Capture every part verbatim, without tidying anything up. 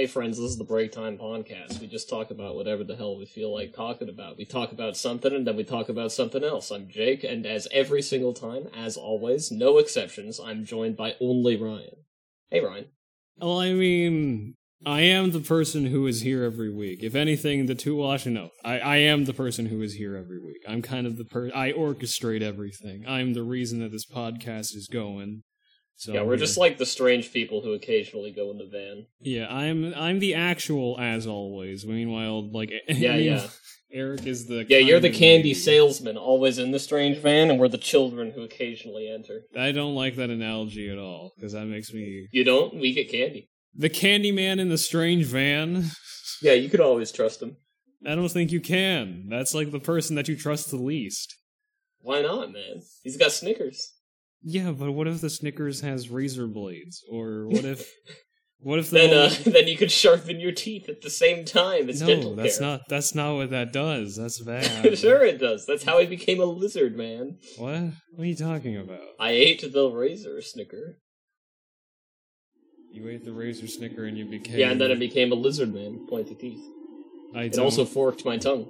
Hey friends, this is the Break Time Podcast. We just talk about whatever the hell we feel like talking about. We talk about something, and then we talk about something else. I'm Jake, and as every single time, as always, no exceptions, I'm joined by only Ryan. Hey, Ryan. Well, I mean, I am the person who is here every week. If anything, the two... Well, actually, no. I, I am the person who is here every week. I'm kind of the person... I orchestrate everything. I'm the reason that this podcast is going. So, yeah, we're just like the strange people who occasionally go in the van. Yeah, I'm I'm the actual as always. Meanwhile, like yeah, yeah. Eric is the yeah. You're the candy salesman, always in the strange van, and we're the children who occasionally enter. I don't like that analogy at all because that makes me. You don't? We get candy. The candy man in the strange van. Yeah, you could always trust him. I don't think you can. That's like the person that you trust the least. Why not, man? He's got Snickers. Yeah, but what if the Snickers has razor blades? Or what if... What if the then, uh, then you could sharpen your teeth at the same time as no, dental that's care. Not, that's not what that does. That's bad. Sure it does. That's how I became a lizard, man. What? What are you talking about? I ate the razor Snicker. You ate the razor Snicker and you became... Yeah, and then I became a lizard, man. Pointy teeth. I it don't... also forked my tongue.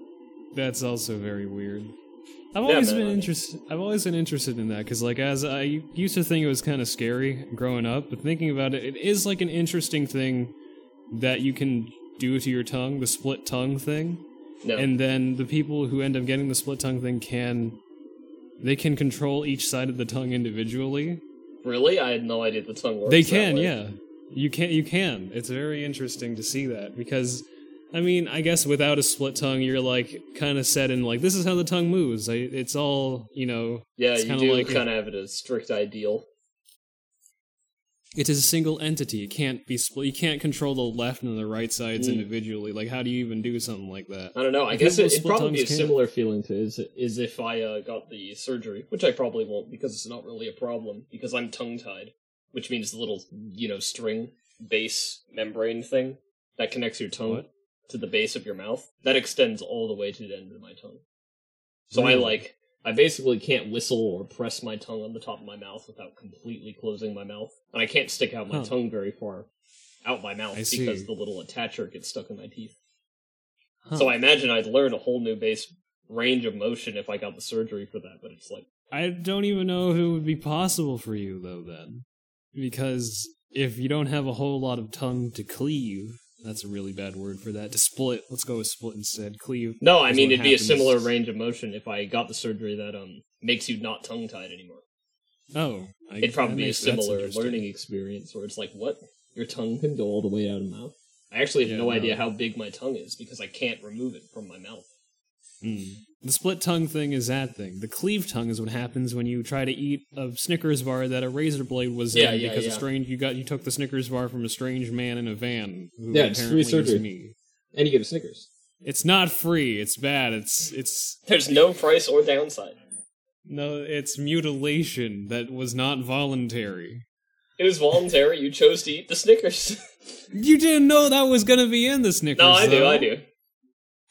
That's also very weird. I've always yeah, been interested. I've always been interested in that because, like, as I used to think it was kind of scary growing up, but thinking about it, it is like an interesting thing that you can do to your tongue—the split tongue thing—and no. then the people who end up getting the split tongue thing can they can control each side of the tongue individually. Really, I had no idea the tongue works. They can, that way. yeah. You can, you can. It's very interesting to see that because. I mean, I guess without a split tongue, you're, like, kind of set in, like, this is how the tongue moves. I, it's all, you know... Yeah, you do like kind of have it as strict ideal. It is a single entity. It can't be split. You can't control the left and the right sides mm. individually. Like, how do you even do something like that? I don't know. I guess it, it'd probably be a similar feeling to is, is if I uh, got the surgery, which I probably won't because it's not really a problem, because I'm tongue-tied, which means the little, you know, string base membrane thing that connects your tongue. What? To the base of your mouth, that extends all the way to the end of my tongue. So really? I, like, I basically can't whistle or press my tongue on the top of my mouth without completely closing my mouth, and I can't stick out my huh. tongue very far out my mouth I because see. the little attacher gets stuck in my teeth. Huh. So I imagine I'd learn a whole new base range of motion if I got the surgery for that, but it's like... I don't even know if it would be possible for you, though, then. Because if you don't have a whole lot of tongue to cleave... That's a really bad word for that. To split. Let's go with split instead. Cleave. No, I mean, it'd happens. be a similar range of motion if I got the surgery that um makes you not tongue-tied anymore. Oh. I, it'd probably be makes, a similar learning experience where it's like, what? Your tongue can go all the way out of mouth? I actually have yeah, no, no idea how big my tongue is because I can't remove it from my mouth. Mm. The split tongue thing is that thing. The cleave tongue is what happens when you try to eat a Snickers bar that a razor blade was yeah, in yeah, because yeah. a strange you got you took the Snickers bar from a strange man in a van. Who yeah, it's free surgery. Me. And you get a Snickers. It's not free. It's bad. It's it's. There's no price or downside. No, it's mutilation that was not voluntary. It was voluntary. You chose to eat the Snickers. You didn't know that was gonna be in the Snickers. No, I though. do. I do.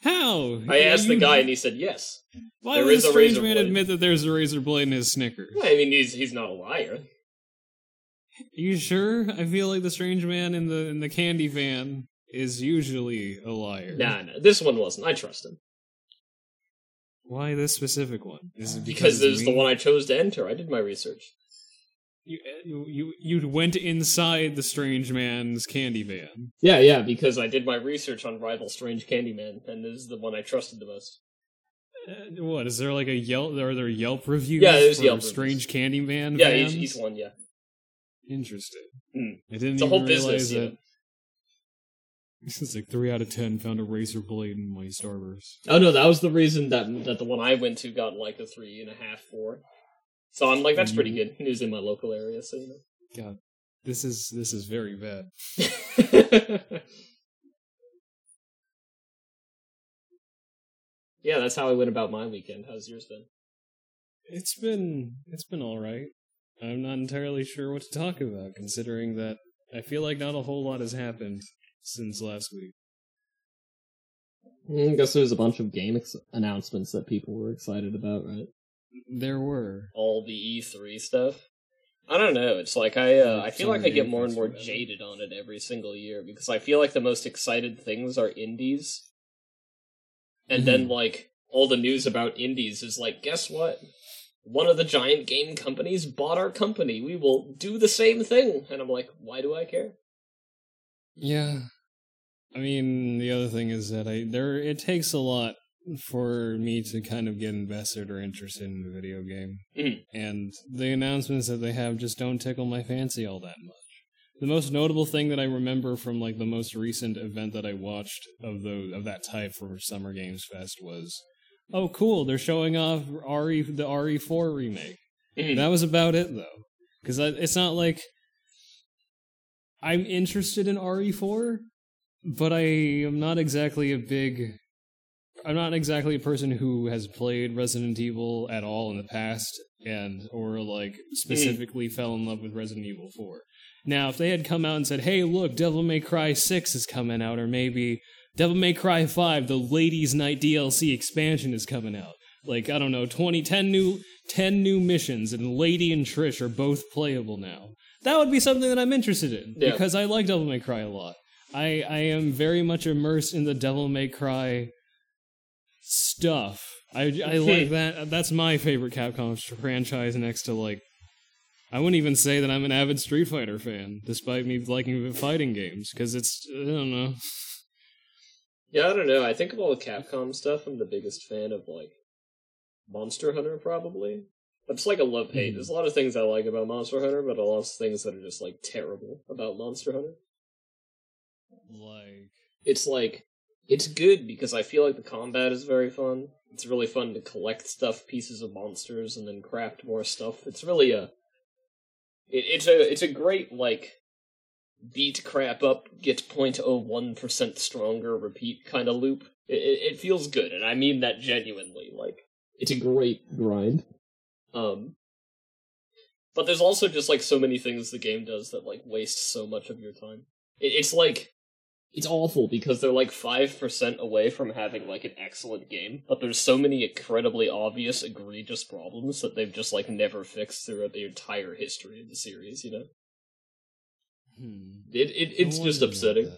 How? I asked the guy, and he said yes. Why would a strange man admit that there's a razor blade in his Snickers? Well, I mean, he's he's not a liar. You sure? I feel like the strange man in the in the candy van is usually a liar. Nah, nah, this one wasn't. I trust him. Why this specific one? Is it because this is the one I chose to enter. I did my research. You you you went inside the strange man's candy van. Yeah, yeah, because I did my research on rival strange Candyman, and this is the one I trusted the most. Uh, what is there like a Yelp? Are there Yelp reviews? Yeah, there's for Yelp strange reviews. Candyman. Yeah, each, each one. Yeah. Interesting. Mm. I didn't it's even a whole realize business, that. Yeah. This is like three out of ten. Found a razor blade in my Starburst. Oh no, that was the reason that that the one I went to got like a three and a half, four. So I'm like, that's pretty good news in my local area, so you know. God, this is, this is very bad. Yeah, that's how I went about my weekend. How's yours been? It's been, it's been alright. I'm not entirely sure what to talk about, considering that I feel like not a whole lot has happened since last week. I guess there's a bunch of game ex- announcements that people were excited about, right? There were. All the E three stuff? I don't know. It's like I uh, I feel like I get more and more jaded on it every single year because I feel like the most excited things are indies. And mm-hmm. then like all the news about indies is like, guess what? One of the giant game companies bought our company. We will do the same thing. And I'm like, why do I care? Yeah. I mean, the other thing is that I there it takes a lot for me to kind of get invested or interested in the video game. Mm-hmm. And the announcements that they have just don't tickle my fancy all that much. The most notable thing that I remember from like the most recent event that I watched of the of that type for Summer Games Fest was, oh cool, they're showing off R E the R E four remake. Mm-hmm. That was about it though. Because it's not like I'm interested in R E four, but I am not exactly a big... I'm not exactly a person who has played Resident Evil at all in the past, and or like specifically mm. fell in love with Resident Evil four. Now, if they had come out and said, hey, look, Devil May Cry six is coming out, or maybe Devil May Cry five, the Ladies' Night D L C expansion is coming out. Like, I don't know, twenty, ten new, ten new missions, and Lady and Trish are both playable now. That would be something that I'm interested in, yeah. because I like Devil May Cry a lot. I, I am very much immersed in the Devil May Cry stuff. I, I like that. That's my favorite Capcom franchise next to, like, I wouldn't even say that I'm an avid Street Fighter fan, despite me liking fighting games, because it's, I don't know. Yeah, I don't know. I think of all the Capcom stuff, I'm the biggest fan of, like, Monster Hunter, probably. It's like a love-hate. Mm. There's a lot of things I like about Monster Hunter, but a lot of things that are just, like, terrible about Monster Hunter. Like... It's like... It's good because I feel like the combat is very fun. It's really fun to collect stuff, pieces of monsters, and then craft more stuff. It's really a, it, it's a, it's a great like, beat crap up, get zero point zero one percent stronger, repeat kind of loop. It, it feels good, and I mean that genuinely. Like, it's a great grind. Um, but there's also just like so many things the game does that like waste so much of your time. It, it's like. It's awful because they're like five percent away from having like an excellent game, but there's so many incredibly obvious, egregious problems that they've just like never fixed throughout the entire history of the series, you know? Hmm. It, it It's just upsetting.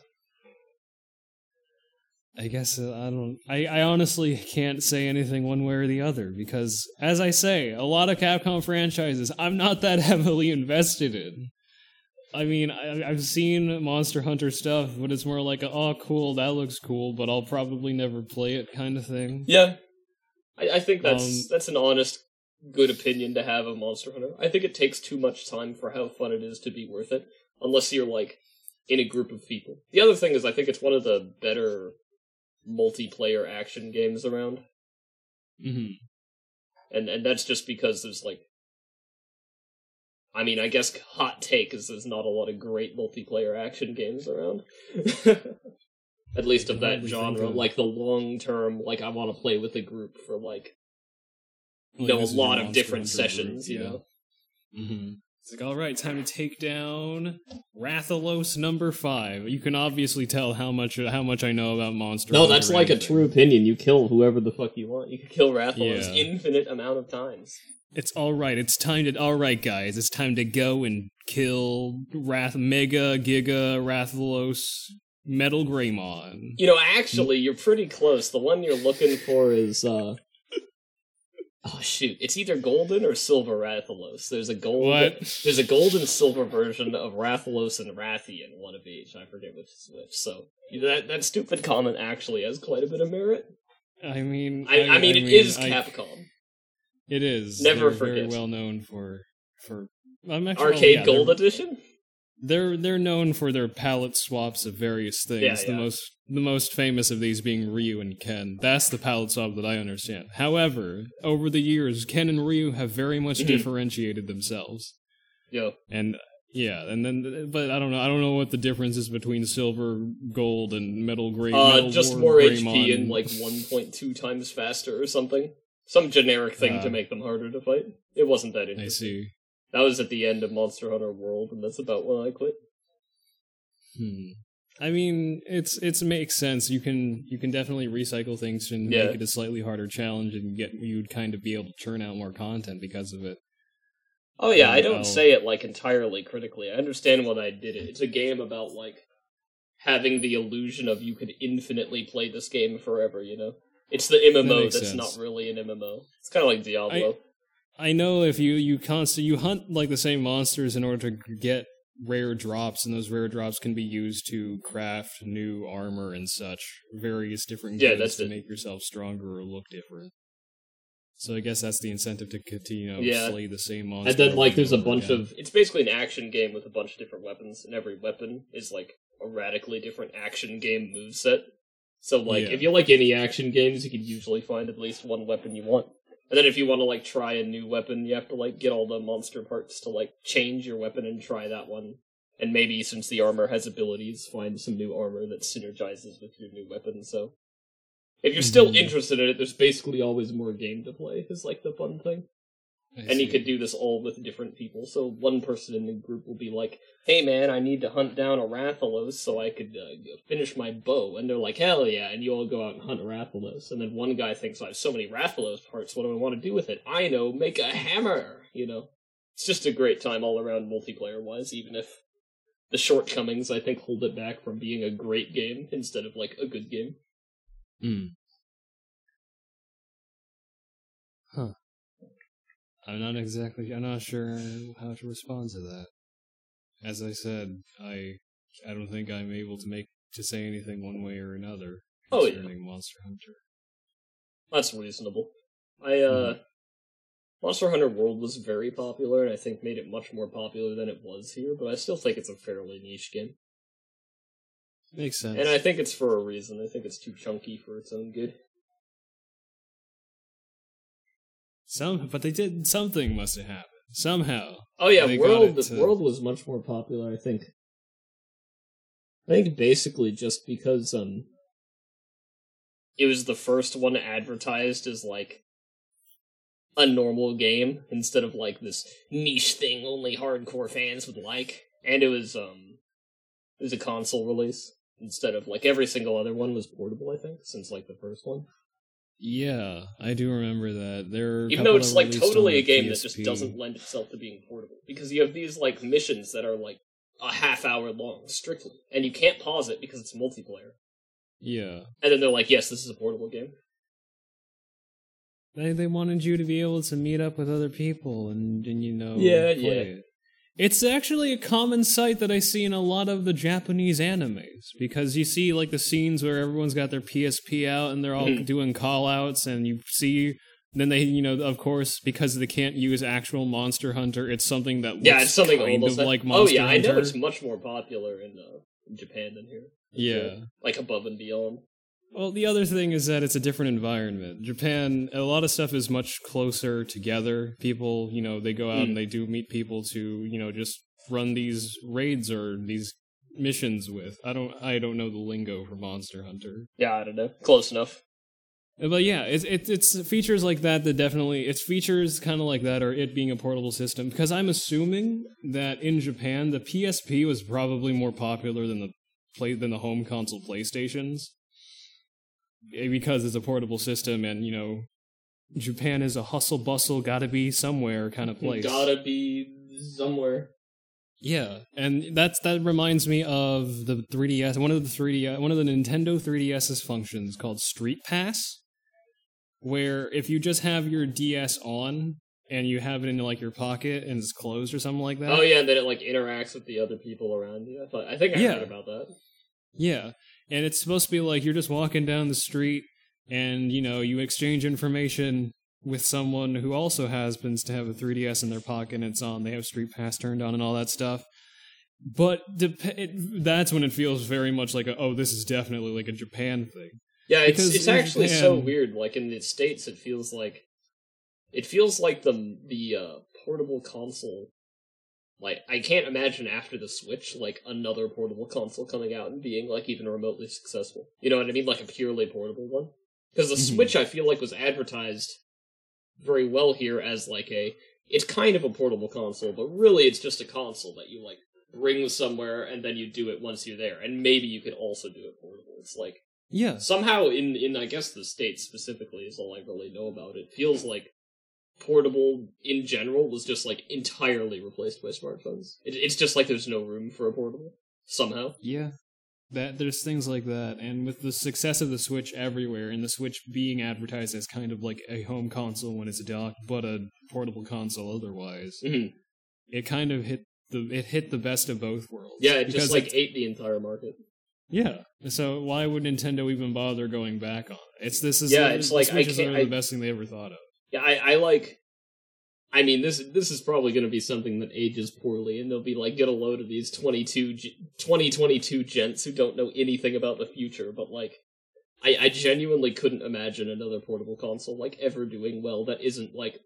I guess uh, I don't... I, I honestly can't say anything one way or the other because, as I say, a lot of Capcom franchises I'm not that heavily invested in. I mean, I, I've seen Monster Hunter stuff, but it's more like, a, oh, cool, that looks cool, but I'll probably never play it kind of thing. Yeah. I, I think that's um, that's an honest, good opinion to have of Monster Hunter. I think it takes too much time for how fun it is to be worth it, unless you're, like, in a group of people. The other thing is I think it's one of the better multiplayer action games around. Mm-hmm. And, and that's just because there's, like, I mean, I guess hot take is there's not a lot of great multiplayer action games around. At least of that genre, of... like the long-term, like I want to play with a group for like, you know, a lot of different sessions, you know? Mm-hmm. It's like, alright, time to take down Rathalos number five. You can obviously tell how much how much I know about Monster Hunter. No, that's like a true opinion. You kill whoever the fuck you want. You can kill Rathalos yeah. infinite amount of times. It's alright, it's time to... Alright, guys, it's time to go and kill Rath, Mega, Giga, Rathalos, Metal Greymon. You know, actually, you're pretty close. The one you're looking for is, uh... oh, shoot. It's either golden or silver Rathalos. There's a gold... What? There's a gold and silver version of Rathalos and Rathian, one of each. I forget which is which, so... That, that stupid comment actually has quite a bit of merit. I mean... I, I, I mean, I it mean, is I... Capcom. It is. Never they're forget. Very well known for for I'm actually, arcade well, yeah, gold they're, edition. They're they're known for their palette swaps of various things. Yeah, the yeah. most the most famous of these being Ryu and Ken. That's the palette swap that I understand. However, over the years, Ken and Ryu have very much mm-hmm. differentiated themselves. Yeah. And yeah, and then but I don't know. I don't know what the difference is between silver, gold, and metal gray. Uh, metal just more Greymon. H P and like one point two times faster or something. Some generic thing uh, to make them harder to fight. It wasn't that interesting. I see. That was at the end of Monster Hunter World, and that's about when I quit. Hmm. I mean, it's it's makes sense. You can you can definitely recycle things and yeah. make it a slightly harder challenge, and get you'd kind of be able to churn out more content because of it. Oh yeah, I don't say it, like, entirely critically. I understand why I did it. It's a game about, like, having the illusion of you could infinitely play this game forever, you know? It's the M M O that's not really an M M O. It's kind of like Diablo. I, I know if you you constantly you hunt, like, the same monsters in order to get rare drops, and those rare drops can be used to craft new armor and such, various different yeah, goods to it. Make yourself stronger or look different. So I guess that's the incentive to continue you know, yeah. slay the same monster. And then, like, there's a bunch again. of... It's basically an action game with a bunch of different weapons, and every weapon is, like, a radically different action game moveset. So, like, yeah. if you like any action games, you can usually find at least one weapon you want. And then if you want to, like, try a new weapon, you have to, like, get all the monster parts to, like, change your weapon and try that one. And maybe, since the armor has abilities, find some new armor that synergizes with your new weapon, so... If you're still interested in it, there's basically always more game to play, is, like, the fun thing. And you could do this all with different people, so one person in the group will be like, hey man, I need to hunt down a Rathalos so I could uh, finish my bow, and they're like, hell yeah, and you all go out and hunt a Rathalos, and then one guy thinks, I have so many Rathalos parts, what do I want to do with it? I know, make a hammer, you know? It's just a great time all around multiplayer-wise, even if the shortcomings, I think, hold it back from being a great game instead of, like, a good game. Hmm. Huh. I'm not exactly... I'm not sure how to respond to that. As I said, I I don't think I'm able to make to say anything one way or another concerning oh, yeah. Monster Hunter. That's reasonable. I, uh... Mm-hmm. Monster Hunter World was very popular, and I think made it much more popular than it was here, but I still think it's a fairly niche game. Makes sense. And I think it's for a reason. I think it's too chunky for its own good. Some, but they did something must have happened. Somehow. Oh yeah, World the to... World was much more popular, I think. I think basically just because um it was the first one advertised as, like, a normal game instead of, like, this niche thing only hardcore fans would like. And it was um It was a console release, instead of, like, every single other one was portable, I think, since, like, the first one. Yeah, I do remember that. There Even though it's, like, totally a game P S P. That just doesn't lend itself to being portable, because you have these, like, missions that are, like, a half hour long, strictly, and you can't pause it because it's multiplayer. Yeah. And then they're like, yes, this is a portable game. They they wanted you to be able to meet up with other people, and, and you know, yeah, play yeah. it. It's actually a common sight that I see in a lot of the Japanese animes, because you see, like, the scenes where everyone's got their P S P out and they're all mm-hmm. doing call-outs, and you see, then they, you know, of course, because they can't use actual Monster Hunter, it's something that looks yeah, it's something kind almost of that, like Monster Hunter. Oh yeah, Hunter. I know it's much more popular in, uh, in Japan than here. Yeah. Too, like, above and beyond. Well, the other thing is that it's a different environment. Japan, a lot of stuff is much closer together. People, you know, they go out mm. and they do meet people to, you know, just run these raids or these missions with. I don't I don't know the lingo for Monster Hunter. Yeah, I don't know. Close enough. But yeah, it's it, it's features like that that definitely... It's features kind of like that, or it being a portable system, because I'm assuming that in Japan, the P S P was probably more popular than the play than the home console PlayStations. Because it's a portable system, and, you know, Japan is a hustle-bustle, gotta-be-somewhere kind of place. Gotta-be-somewhere. Yeah, and that's that reminds me of the three D S, one of the three D S, one of the Nintendo three D S's functions called Street Pass, where if you just have your D S on, and you have it in, like, your pocket, and it's closed or something like that. Oh yeah, and then it, like, interacts with the other people around you. I thought, I think I yeah. heard about that. Yeah. And it's supposed to be like you're just walking down the street and, you know, you exchange information with someone who also happens to have a three D S in their pocket and it's on. They have Street Pass turned on and all that stuff. But dep- it, that's when it feels very much like, a, oh, this is definitely like a Japan thing. Yeah, it's, it's actually Japan, so weird. Like, in the States, it feels like it feels like the the uh, portable console. Like, I can't imagine after the Switch, like, another portable console coming out and being, like, even remotely successful. You know what I mean? Like, a purely portable one. Because the mm-hmm. Switch, I feel like, was advertised very well here as, like, a... It's kind of a portable console, but really it's just a console that you, like, bring somewhere and then you do it once you're there. And maybe you could also do it portable. It's like... Yeah. Somehow, in, in I guess, the States specifically is all I really know about it. Feels like portable in general was just like entirely replaced by smartphones. It, it's just like there's no room for a portable somehow. Yeah. That there's things like that, and with the success of the Switch everywhere, and the Switch being advertised as kind of like a home console when it's a dock, but a portable console otherwise, mm-hmm. it kind of hit the it hit the best of both worlds. Yeah, it just like ate the entire market. Yeah, so why would Nintendo even bother going back on it? It's this is yeah, it's the, like the Switch is literally the best thing they ever thought of. Yeah, I, I like. I mean, this this is probably going to be something that ages poorly, and they'll be like, get a load of these twenty-two, twenty twenty-two gents who don't know anything about the future, but like, I, I genuinely couldn't imagine another portable console, like, ever doing well that isn't, like,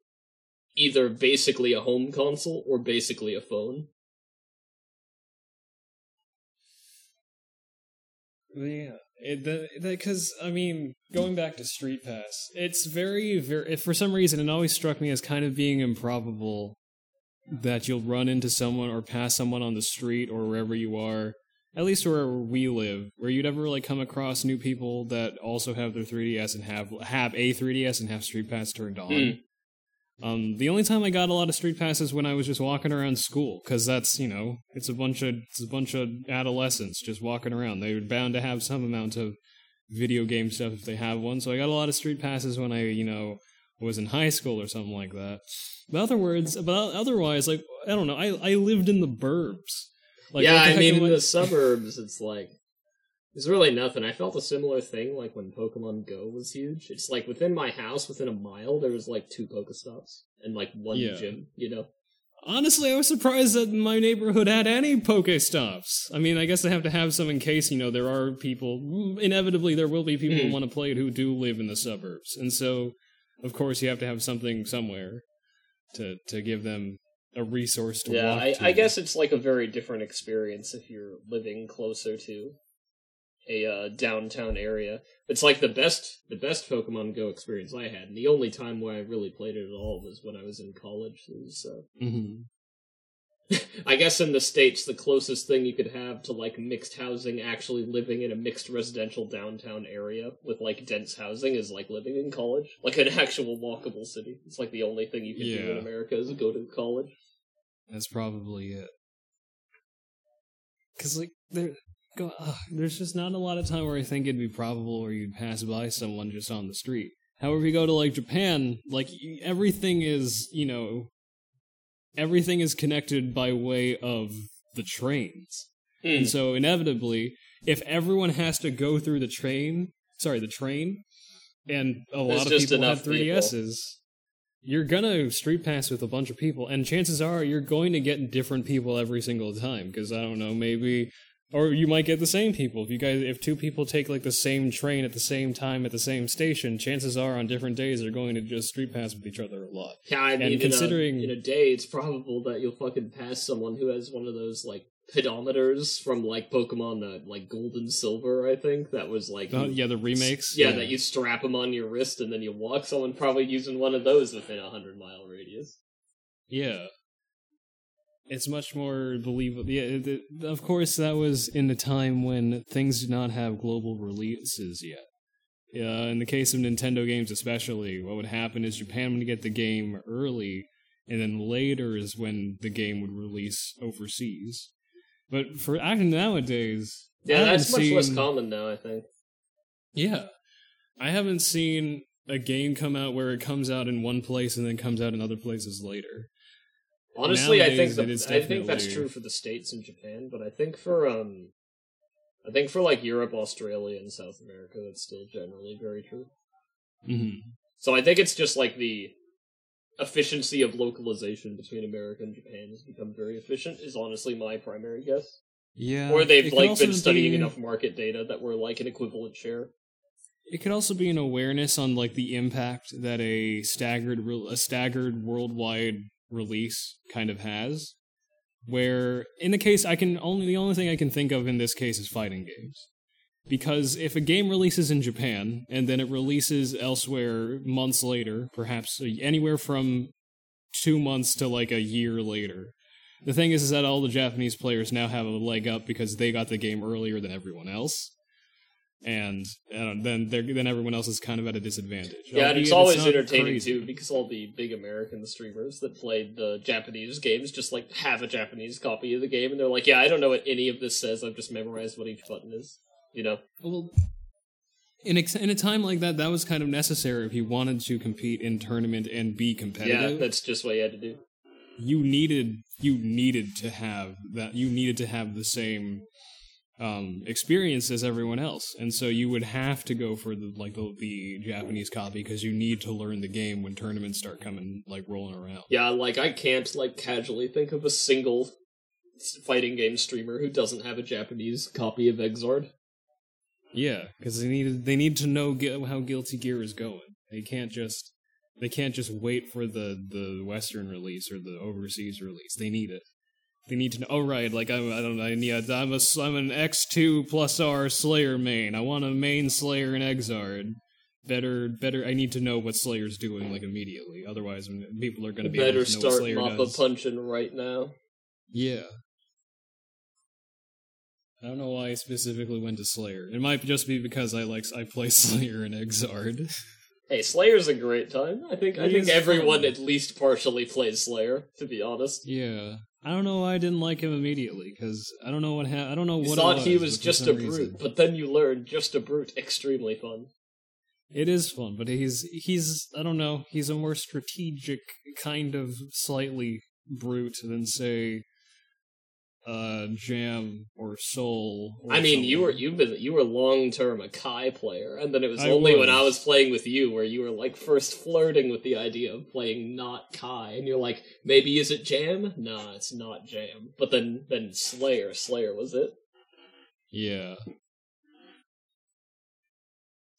either basically a home console or basically a phone. Yeah. Because, I mean, going back to Street Pass, it's very, very, for some reason, it always struck me as kind of being improbable that you'll run into someone or pass someone on the street or wherever you are, at least wherever we live, where you'd ever, like, come across new people that also have their three D S and have have a three D S and have Street Pass turned on. Mm. Um, the only time I got a lot of Street Pass is when I was just walking around school, because that's, you know, it's a bunch of it's a bunch of adolescents just walking around. They were bound to have some amount of video game stuff if they have one, so I got a lot of Street Passes when I, you know, was in high school or something like that. But other words, but otherwise, like, I don't know, I, I lived in the burbs. Like, yeah, I mean, in the suburbs, it's like, there's really nothing. I felt a similar thing, like, when Pokemon Go was huge. It's, like, within my house, within a mile, there was, like, two Pokestops and, like, one yeah. gym, you know? Honestly, I was surprised that my neighborhood had any Pokestops. I mean, I guess I have to have some in case, you know, there are people... Inevitably, there will be people who want to play it who do live in the suburbs. And so, of course, you have to have something somewhere to to give them... a resource to yeah, walk I, to. Yeah, I guess it's, like, a very different experience if you're living closer to... a uh, downtown area. It's like the best the best Pokemon Go experience I had, and the only time where I really played it at all was when I was in college. So mm-hmm. I guess in the States, the closest thing you could have to, like, mixed housing, actually living in a mixed residential downtown area with, like, dense housing, is, like, living in college. Like, an actual walkable city. It's, like, the only thing you can yeah. do in America is go to college. That's probably it. Because, like, there... Go, uh, there's just not a lot of time where I think it'd be probable where you'd pass by someone just on the street. However, if you go to, like, Japan, like, everything is, you know, everything is connected by way of the trains. Mm. And so, inevitably, if everyone has to go through the train, sorry, the train, and a lot there's of people have three D Ss, people. You're gonna street pass with a bunch of people, and chances are you're going to get different people every single time, because, I don't know, maybe... Or you might get the same people. If you guys, if two people take, like, the same train at the same time at the same station, chances are on different days they're going to just street pass with each other a lot. Yeah, I mean, and considering in a, in a day, it's probable that you'll fucking pass someone who has one of those, like, pedometers from, like, Pokemon, uh, like, Gold and Silver, I think, that was, like... Oh, you, yeah, the remakes. Yeah, yeah, that you strap them on your wrist and then you walk. Someone probably using one of those within a hundred-mile radius. Yeah. It's much more believable. Yeah, it, it, of course, that was in a time when things did not have global releases yet. Uh, in the case of Nintendo games especially, what would happen is Japan would get the game early, and then later is when the game would release overseas. But for actually nowadays... Yeah, that's much seen, less common now, I think. Yeah. I haven't seen a game come out where it comes out in one place and then comes out in other places later. Honestly, nowadays, I think the, I think that's true for the States and Japan, but I think for um, I think for like Europe, Australia, and South America, that's still generally very true. Mm-hmm. So I think it's just like the efficiency of localization between America and Japan has become very efficient. Is honestly my primary guess. Yeah, or they've like been studying be... enough market data that we're like an equivalent share. It could also be an awareness on like the impact that a staggered a staggered worldwide release kind of has, where in the case I can only the only thing I can think of in this case is fighting games, because if a game releases in Japan and then it releases elsewhere months later, perhaps anywhere from two months to like a year later, the thing is, is that all the Japanese players now have a leg up because they got the game earlier than everyone else. and and then they're, then everyone else is kind of at a disadvantage. Yeah, and it's always it's entertaining crazy. too, because all the big American streamers that played the Japanese games just like have a Japanese copy of the game, and they're like, "Yeah, I don't know what any of this says. I've just memorized what each button is." You know. Well, in ex- in a time like that, that was kind of necessary if you wanted to compete in tournament and be competitive. Yeah, that's just what you had to do. You needed you needed to have that. You needed to have the same um experience as everyone else, and so you would have to go for the like the, the Japanese copy because you need to learn the game when tournaments start coming like rolling around. Yeah, like I can't like casually think of a single fighting game streamer who doesn't have a Japanese copy of Exord. Yeah, because they need they need to know gu- how Guilty Gear is going. They can't just they can't just wait for the the Western release or the overseas release. They need it. They need to know, oh, right, like, I'm, I don't know, yeah, I'm, a, I'm an X two plus R Slayer main. I want a main Slayer in Exard. Better, better, I need to know what Slayer's doing, like, immediately. Otherwise, people are going to be able to know what Slayer does. Better start Mappa punching right now. Yeah. I don't know why I specifically went to Slayer. It might just be because I like I play Slayer in Exard. Hey, Slayer's a great time. I think, I think everyone fun. at least partially plays Slayer, to be honest. Yeah. I don't know why I didn't like him immediately, because I don't know what ha- I don't know what. You thought it was, he was just a brute, reason. But then you learned just a brute extremely fun. It is fun, but he's he's I don't know, he's a more strategic kind of slightly brute than say uh Jam or Soul. Or I mean, something. you were you've been you were long term a Kai player, and then it was I only was. when I was playing with you where you were like first flirting with the idea of playing not Kai, and you're like, maybe is it Jam? Nah, it's not Jam. But then then Slayer, Slayer was it? Yeah.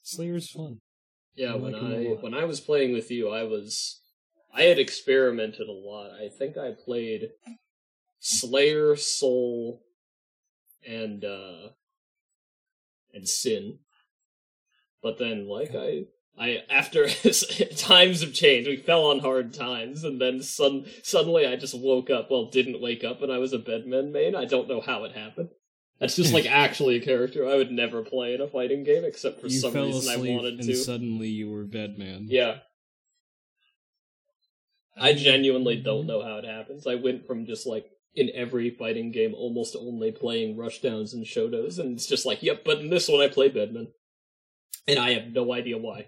Slayer's fun. Yeah, I when like I when I was playing with you, I was I had experimented a lot. I think I played Slayer, Soul, and uh, and Sin. But then, like, I, I after times have changed, we fell on hard times, and then sudden, suddenly I just woke up, well, didn't wake up, and I was a Bedman main. I don't know how it happened. That's just, like, actually a character I would never play in a fighting game, except for you some reason I wanted and to. Suddenly you were Bedman. Yeah. I genuinely don't know how it happens. I went from just, like, in every fighting game, almost only playing rushdowns and shodos, and it's just like, yep, but in this one I play Bedman. And I have no idea why.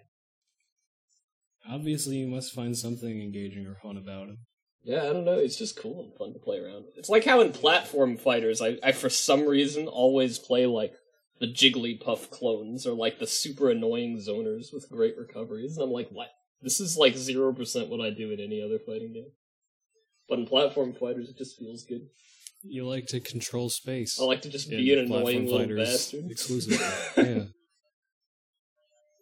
Obviously you must find something engaging or fun about him. Yeah, I don't know, it's just cool and fun to play around with. It's like how in platform fighters, I, I for some reason always play, like, the Jigglypuff clones, or, like, the super annoying zoners with great recoveries, and I'm like, what? This is, like, zero percent what I do in any other fighting game. But in platform fighters, it just feels good. You like to control space. I like to just be an annoying little bastard. Exclusively, yeah.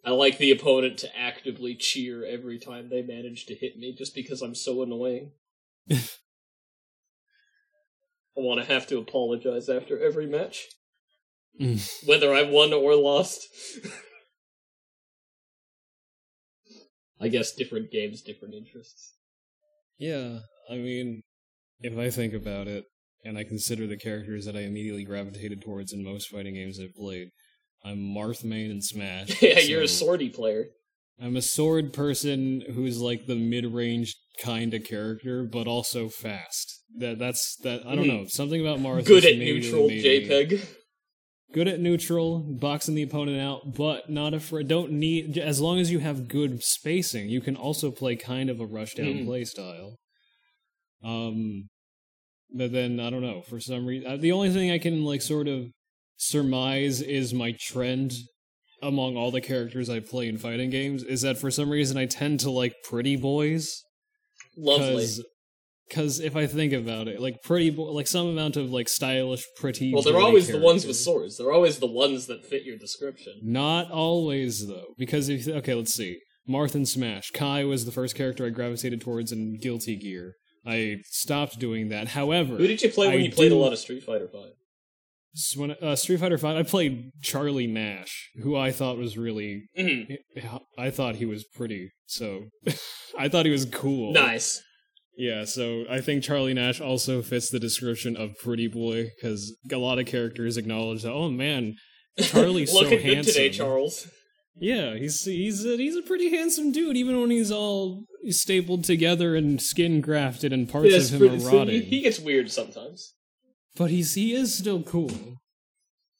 I like the opponent to actively cheer every time they manage to hit me, just because I'm so annoying. I want to have to apologize after every match. Mm. Whether I won or lost. I guess different games, different interests. Yeah, I mean, if I think about it, and I consider the characters that I immediately gravitated towards in most fighting games I've played, I'm Marth main in Smash. Yeah, so you're a swordy player. I'm a sword person who's like the mid-range kind of character, but also fast. That that's that. I don't mm. know, something about Marth. Good at neutral, JPEG. Good at neutral, boxing the opponent out, but not afraid. Don't need as long as you have good spacing. You can also play kind of a rushdown mm. playstyle. Um, but then I don't know for some reason. The only thing I can like sort of surmise is my trend among all the characters I play in fighting games is that for some reason I tend to like pretty boys. Lovely. Because if I think about it, like pretty, bo- like some amount of like stylish, pretty. Well, they're always characters. The ones with swords. They're always the ones that fit your description. Not always though, because if okay, let's see. Marth and Smash. Kai was the first character I gravitated towards in Guilty Gear. I stopped doing that. However, who did you play when I you played do... a lot of Street Fighter V? So when uh, Street Fighter V, I played Charlie Nash, who I thought was really, I thought he was pretty. So I thought he was cool. Nice. Yeah, so I think Charlie Nash also fits the description of pretty boy, because a lot of characters acknowledge that, oh man, Charlie's so handsome. Looking good today, Charles. Yeah, he's he's a, he's a pretty handsome dude, even when he's all stapled together and skin grafted, and parts yes, of him are rotting. He gets weird sometimes, but he's he is still cool,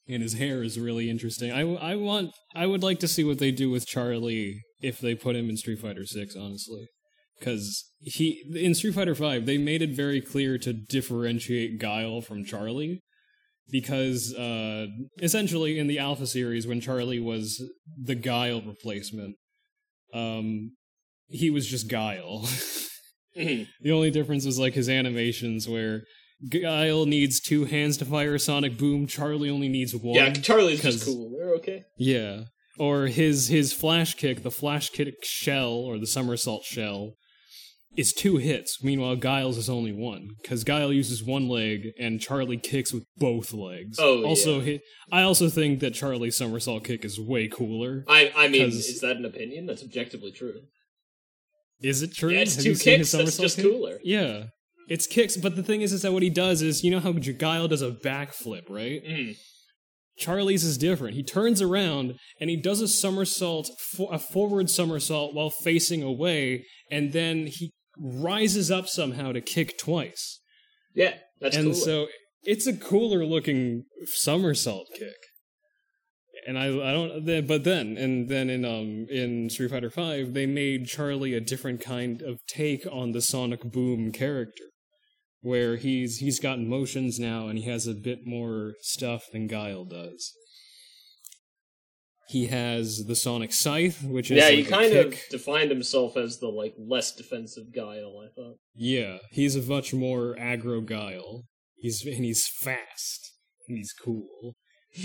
and his hair is really interesting. I, I want I would like to see what they do with Charlie if they put him in Street Fighter six, honestly, because he in Street Fighter V they made it very clear to differentiate Guile from Charlie. Because, uh, essentially, in the Alpha series, when Charlie was the Guile replacement, um, he was just Guile. The only difference was, like, his animations, where Guile needs two hands to fire a Sonic Boom, Charlie only needs one. Yeah, Charlie's just cool, we're okay. Yeah. Or his, his flash kick, the flash kick shell, or the somersault shell, is two hits, meanwhile Guile's is only one, because Guile uses one leg, and Charlie kicks with both legs. Oh, also, yeah. He, I also think that Charlie's somersault kick is way cooler. I I mean, is that an opinion? That's objectively true. Is it true? Yeah, it's Have two kicks, that's just kick? Cooler. Yeah, it's kicks, but the thing is, is that what he does is, you know how Guile does a backflip, right? Mm. Charlie's is different. He turns around, and he does a somersault, for, a forward somersault, while facing away, and then he rises up somehow to kick twice. Yeah, that's cool. And cooler. So it's a cooler looking somersault kick. And I, I don't. But then, and then in um in Street Fighter V, they made Charlie a different kind of take on the Sonic Boom character, where he's he's got motions now and he has a bit more stuff than Guile does. He has the Sonic Scythe, which is yeah. Like he kind a kick. of defined himself as the like less defensive Guile, I thought. Yeah, he's a much more aggro Guile. He's and he's fast. And he's cool.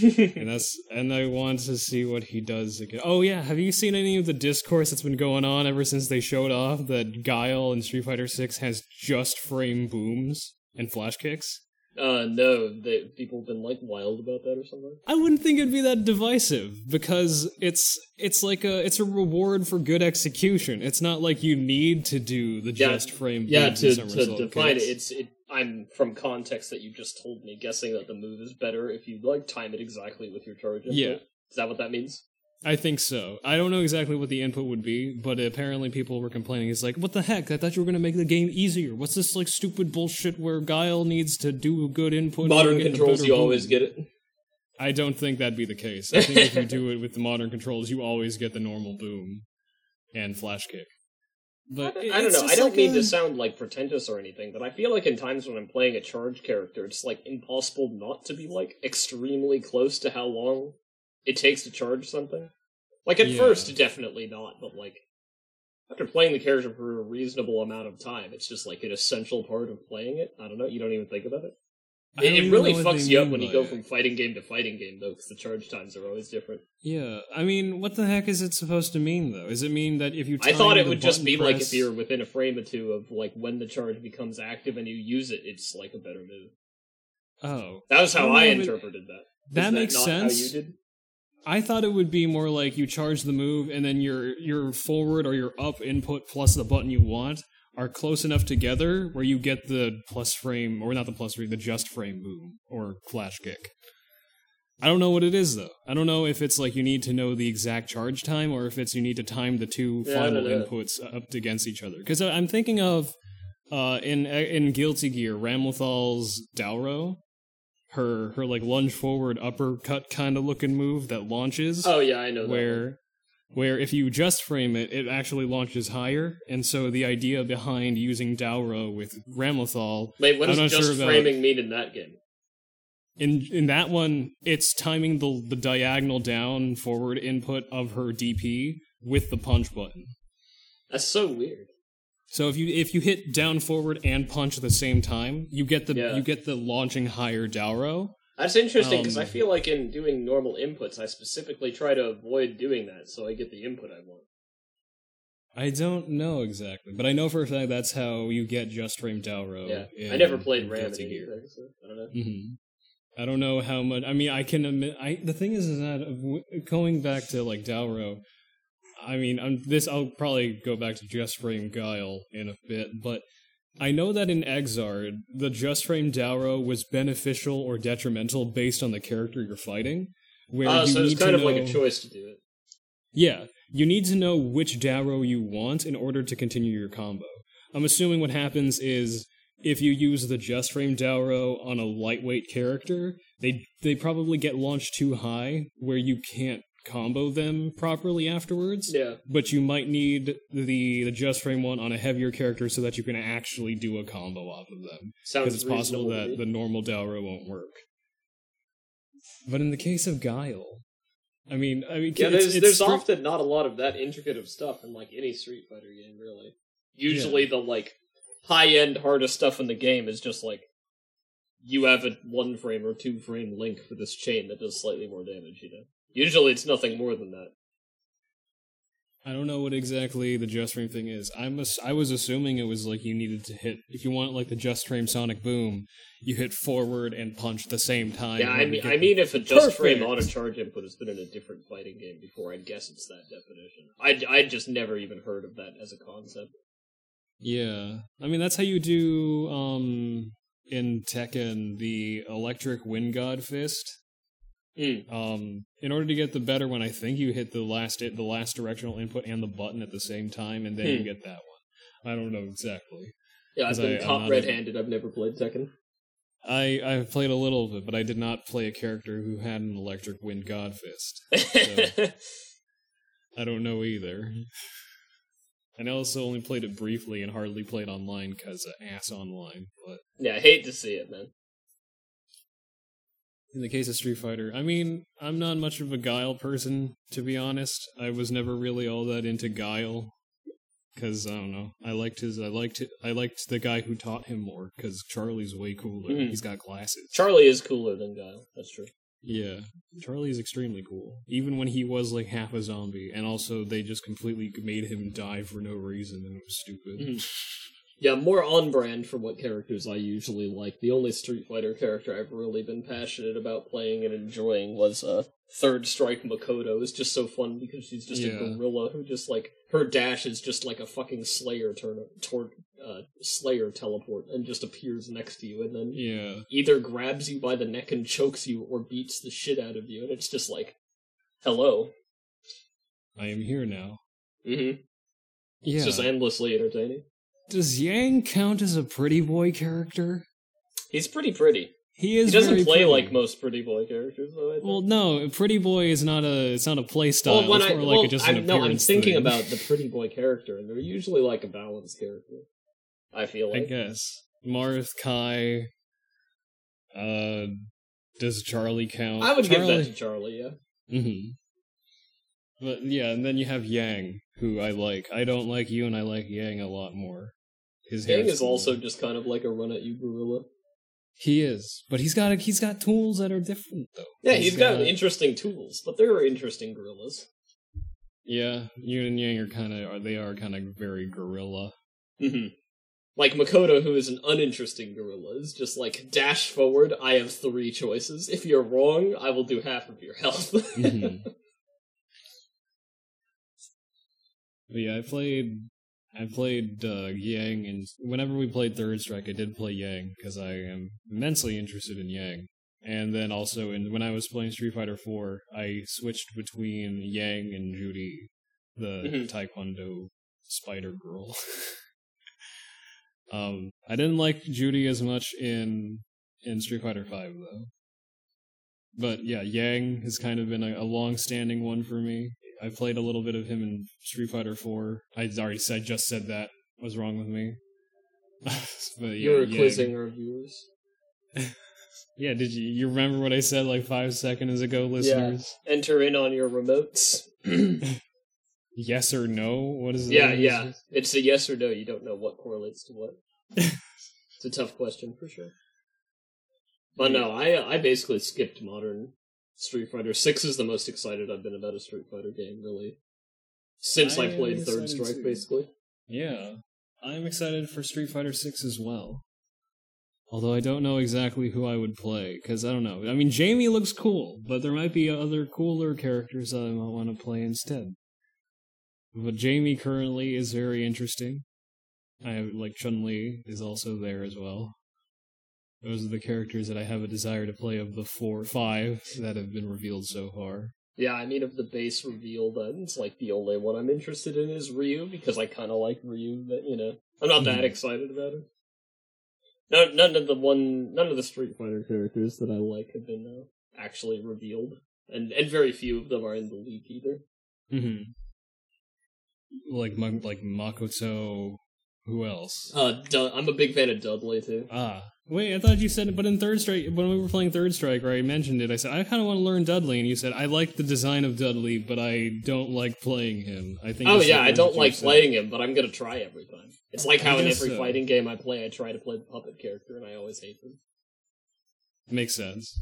and that's and I want to see what he does again. Oh yeah, have you seen any of the discourse that's been going on ever since they showed off that Guile in Street Fighter six has just frame booms and flash kicks? Uh, no, they, people have been, like, wild about that or something. I wouldn't think it'd be that divisive, because it's, it's like a, it's a reward for good execution. It's not like you need to do the yeah, just frame yeah, booms and somersault kicks. Yeah, to, to define it, it's, it, I'm from context that you just told me, guessing that the move is better if you, like, time it exactly with your charge input. Yeah. Is that what that means? I think so. I don't know exactly what the input would be, but apparently people were complaining. It's like, what the heck? I thought you were going to make the game easier. What's this, like, stupid bullshit where Guile needs to do good input? Modern controls, you always get it. I don't think that'd be the case. I think if you do it with the modern controls, you always get the normal boom and flash kick. But I don't know. I don't mean to sound, like, pretentious or anything, but I feel like in times when I'm playing a charge character, it's, like, impossible not to be, like, extremely close to how long it takes to charge something. Like, at yeah. first, definitely not, but, like, after playing the character for a reasonable amount of time, it's just, like, an essential part of playing it. I don't know, you don't even think about it. It, it really fucks you up when you go from fighting game to fighting game, though, because the charge times are always different. Yeah, I mean, what the heck is it supposed to mean, though? Does it mean that if you time I thought it would just be, press... like, if you're within a frame or two of, like, when the charge becomes active and you use it, it's, like, a better move. Oh. That was how I, I interpreted it... that. That, that makes not sense. How you did? I thought it would be more like you charge the move and then your your forward or your up input plus the button you want are close enough together where you get the plus frame, or not the plus frame, the just frame boom or flash kick. I don't know what it is, though. I don't know if it's like you need to know the exact charge time or if it's you need to time the two yeah, final inputs up against each other. Because I'm thinking of, uh, in in Guilty Gear, Ramlethal's Dalro. Her, her like, lunge-forward, uppercut kind of looking move that launches. Oh, yeah, I know that. Where, where if you just frame it, it actually launches higher, and so the idea behind using Dalro with Ramlethal... Wait, what I'm does just sure framing mean in that game? In in that one, it's timing the the diagonal down forward input of her D P with the punch button. That's so weird. So if you if you hit down forward and punch at the same time, you get the yeah. you get the launching higher Dalro. That's interesting because um, I feel like in doing normal inputs, I specifically try to avoid doing that so I get the input I want. I don't know exactly, but I know for a fact that's how you get just frame Dalro. Yeah, in, I never played Ram in either, so I don't know. Mm-hmm. I don't know how much. I mean, I can admit. I the thing is, is that going back to like Dalro. I mean, I'm, this I'll probably go back to Just Frame Guile in a bit, but I know that in Exard, the Just Frame Dalro was beneficial or detrimental based on the character you're fighting, Where ah, you so it's kind of know, like a choice to do it. Yeah, you need to know which Dalro you want in order to continue your combo. I'm assuming what happens is if you use the Just Frame Dalro on a lightweight character, they they probably get launched too high where you can't combo them properly afterwards. Yeah. But you might need the, the Just Frame one on a heavier character so that you can actually do a combo off of them. Because it's possible that the normal Dalro won't work. But in the case of Guile, I mean, I mean, yeah, it's, there's, it's there's stri- often not a lot of that intricate of stuff in like any Street Fighter game, really. Usually, yeah. the like high-end hardest stuff in the game is just like you have a one-frame or two-frame link for this chain that does slightly more damage. You know, usually it's nothing more than that. I don't know what exactly the Just Frame thing is. I must. I was assuming it was like you needed to hit. If you want like the Just Frame Sonic Boom, you hit forward and punch at the same time. Yeah, I mean, I mean, if a Just Frame auto charge input has been in a different fighting game before, I guess it's that definition. I I just never even heard of that as a concept. Yeah, I mean that's how you do um in Tekken the electric Wind God Fist. Mm. Um, in order to get the better one, I think you hit the last it, the last directional input and the button at the same time, and then mm. you get that one. I don't know exactly. Yeah, I've been I, caught red-handed. A... I've never played Tekken. I I've played a little of it, but I did not play a character who had an electric wind god fist. So I don't know either. And I also only played it briefly and hardly played online because uh, ass online. But yeah, I hate to see it, man. In the case of Street Fighter, I mean, I'm not much of a Guile person, to be honest. I was never really all that into Guile, because, I don't know, I liked his, I liked, it, I liked the guy who taught him more, because Charlie's way cooler. Mm. He's got glasses. Charlie is cooler than Guile, that's true. Yeah, Charlie's extremely cool, even when he was, like, half a zombie, and also they just completely made him die for no reason, and it was stupid. Mm. Yeah, more on-brand for what characters I usually like. The only Street Fighter character I've really been passionate about playing and enjoying was uh, Third Strike Makoto. It's just so fun because she's just yeah. a gorilla who just, like, her dash is just like a fucking Slayer turn- toward, uh, Slayer teleport and just appears next to you and then yeah. either grabs you by the neck and chokes you or beats the shit out of you. And it's just like, hello. I am here now. Mm-hmm. Yeah. It's just endlessly entertaining. Does Yang count as a pretty boy character? He's pretty pretty. He is. He doesn't very play pretty. Like most pretty boy characters, though. I think. Well, no, pretty boy is not a. It's not a play style. Well, when it's more I, like well, just an appearance. No, I'm thinking thing. about the pretty boy character, and they're usually like a balanced character. I feel like. I guess Marth, Kai. Uh, does Charlie count? I would Charlie. give that to Charlie. Yeah. Mm-hmm. But yeah, and then you have Yang. Who I like. I don't like you, and I like Yang a lot more. His Yang is cool. Also just kind of like a run-at-you gorilla. He is, but he's got a, he's got tools that are different, though. Yeah, he's, he's got, got interesting tools, but they're interesting gorillas. Yeah, Yin and Yang are kind of are they are kind of very gorilla. Mm-hmm. Like Makoto, who is an uninteresting gorilla, is just like dash forward. I have three choices. If you're wrong, I will do half of your health. Mm-hmm. But yeah, I played, I played uh, Yang, and whenever we played Third Strike, I did play Yang, because I am immensely interested in Yang. And then also, in, when I was playing Street Fighter four, I switched between Yang and Judy, the Taekwondo spider girl. um, I didn't like Judy as much in in Street Fighter five, though. But yeah, Yang has kind of been a, a long-standing one for me. I played a little bit of him in Street Fighter four. I already said, I just said that. What's wrong with me? But yeah, you were Yang. Quizzing our viewers. Yeah, did you? You remember what I said like five seconds ago, listeners? Yeah. Enter in on your remotes. Yes or no? What is it? Yeah, yeah. Is? It's a yes or no. You don't know what correlates to what. It's a tough question for sure. But yeah. no, I I basically skipped modern. Street Fighter six is the most excited I've been about a Street Fighter game, really. Since I, I played Third Strike, too. Basically. Yeah. I'm excited for Street Fighter six as well. Although I don't know exactly who I would play, because I don't know. I mean, Jamie looks cool, but there might be other cooler characters that I might want to play instead. But Jamie currently is very interesting. I like Chun-Li is also there as well. Those are the characters that I have a desire to play of the four or five that have been revealed so far. Yeah, I mean, of the base reveal, then, it's like the only one I'm interested in is Ryu, because I kind of like Ryu, but, you know, I'm not that excited about him. No, none of the one, none of the Street Fighter characters that I like have been uh, actually revealed, and and very few of them are in the leak either. Mm-hmm. Like like Makoto. Who else? Uh, du- I'm a big fan of Dudley too. Ah, wait, I thought you said, but in Third Strike, when we were playing Third Strike, where I mentioned it, I said I kind of want to learn Dudley, and you said I like the design of Dudley, but I don't like playing him. I think. Oh yeah, I don't like playing him, but I'm gonna try every time. It's like how in every so. fighting game I play, I try to play the puppet character, and I always hate them. Makes sense.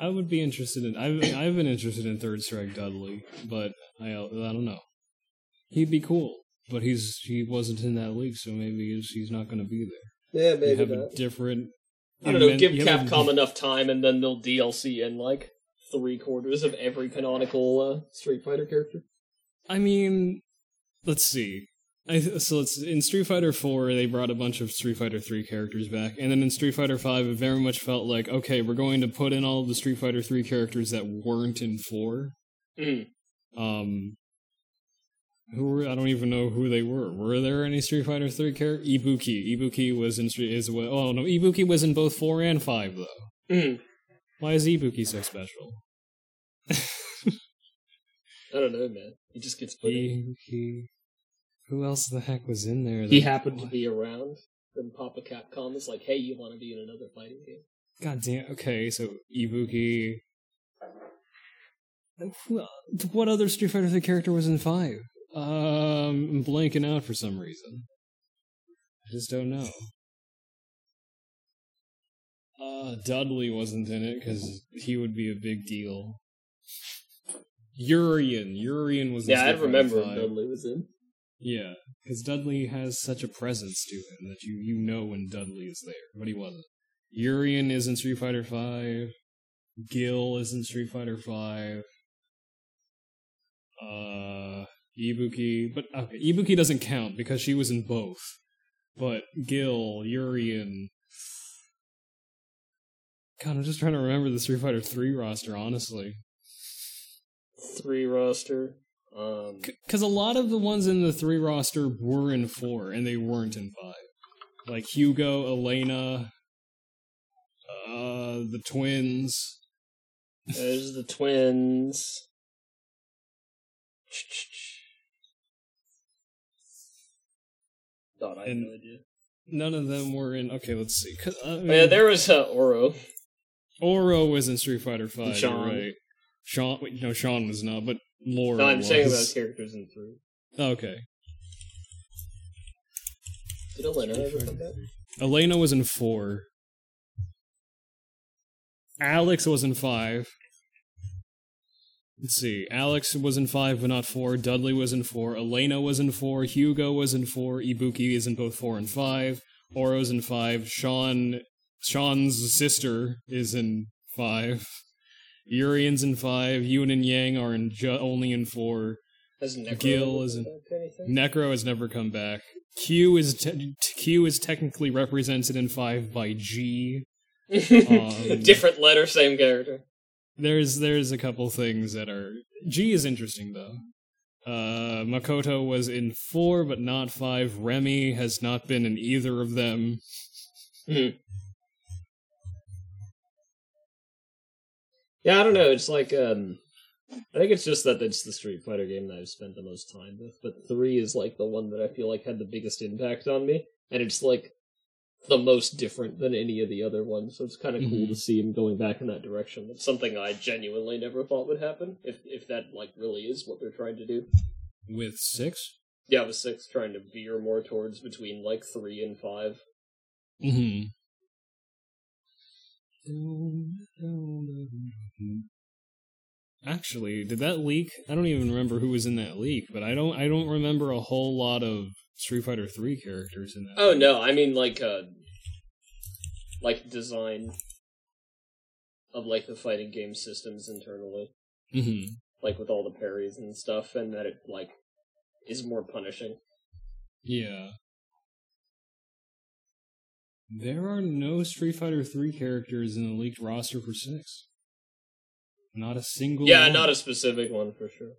I would be interested in. I've I've been interested in Third Strike Dudley, but I I don't know. He'd be cool. But he's he wasn't in that league, so maybe he's, he's not going to be there. Yeah, maybe you have not. A different. I don't know. Give Capcom enough time, and then they'll D L C in like three quarters of every canonical uh, Street Fighter character. I mean, let's see. I, so let's in Street Fighter four, they brought a bunch of Street Fighter three characters back, and then in Street Fighter five, it very much felt like, okay, we're going to put in all of the Street Fighter three characters that weren't in four. Mm. Um. Who were, I don't even know who they were. Were there any Street Fighter three characters? Ibuki. Ibuki was in Street... Is, oh, no. Ibuki was in both four and five, though. Mm. Why is Ibuki so special? I don't know, man. He just gets put Ibuki. In. Who else the heck was in there? He happened what? to be around. Then Papa Capcom is like, hey, you want to be in another fighting game? God damn. Okay, so Ibuki... What other Street Fighter three character was in five? Um, I'm blanking out for some reason. I just don't know. Uh, Dudley wasn't in it, because he would be a big deal. Urian. Urian was in Yeah, I remember when Dudley was in. Yeah, because Dudley has such a presence to him that you, you know when Dudley is there, but he wasn't. Urian is in Street Fighter V. Guile is in Street Fighter V. Uh... Ibuki, but okay, Ibuki doesn't count because she was in both. But Guile, Urian. God, I'm just trying to remember the Street Fighter three roster, honestly. Three roster? Um. Because C- a lot of the ones in the three roster were in four, and they weren't in five. Like Hugo, Elena, uh, the twins. There's the twins. God, I had no idea. None of them were in... Okay, let's see. I mean, oh, yeah, there was uh, Oro. Oro was in Street Fighter V, and Sean. Right? Sean... Wait, no, Sean was not, but Laura No, I'm was. saying about characters in three. Oh, okay. Did Elena ever come back? Elena was in four. Alex was in five. Let's see, Alex was in five but not four, Dudley was in four, Elena was in four, Hugo was in four, Ibuki is in both four and five, Oro's in five, Sean, Sean's sister is in five, Urian's in five, Yun and Yang are in ju- only in four, Has Necro Guile is in... Necro has never come back. Q is te- Q is technically represented in five by G. um, Different letter, same character. There's there's a couple things that are... G is interesting, though. Uh, Makoto was in four, but not five. Remy has not been in either of them. Mm. Yeah, I don't know. It's like, um... I think it's just that it's the Street Fighter game that I've spent the most time with, but three is, like, the one that I feel like had the biggest impact on me, and it's, like, the most different than any of the other ones, so it's kind of mm-hmm. cool to see him going back in that direction. It's something I genuinely never thought would happen, if if that, like, really is what they're trying to do. With six? Yeah, with six, trying to veer more towards between, like, three and five. Mm-hmm. Actually, did that leak? I don't even remember who was in that leak, but I don't I don't remember a whole lot of Street Fighter three characters in that. Oh, league. No, I mean, like, uh, like, design of, like, the fighting game systems internally. Mm-hmm. Like, with all the parries and stuff, and that it, like, is more punishing. Yeah. There are no Street Fighter three characters in the leaked roster for six. Not a single yeah, one. Yeah, not a specific one, for sure.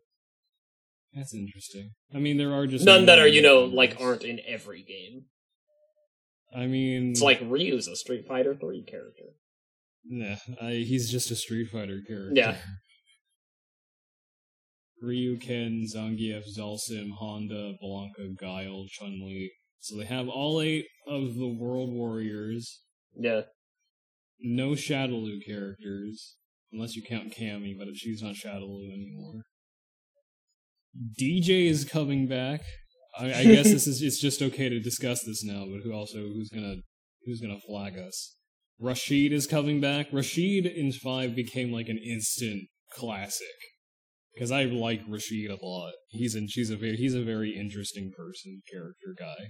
That's interesting. I mean, there are just... None that are, you know, games. like, aren't in every game. I mean... It's like Ryu's a Street Fighter three character. Nah, I, he's just a Street Fighter character. Yeah. Ryu, Ken, Zangief, Zalsim, Honda, Blanka, Guile, Chun-Li. So they have all eight of the World Warriors. Yeah. No Shadaloo characters. Unless you count Cammy, but she's not Shadaloo anymore. D J is coming back. I, I guess this is it's just okay to discuss this now, but who also who's gonna who's gonna flag us? Rashid is coming back. Rashid in five became like an instant classic. Because I like Rashid a lot. He's in she's a very he's a very interesting person, character guy.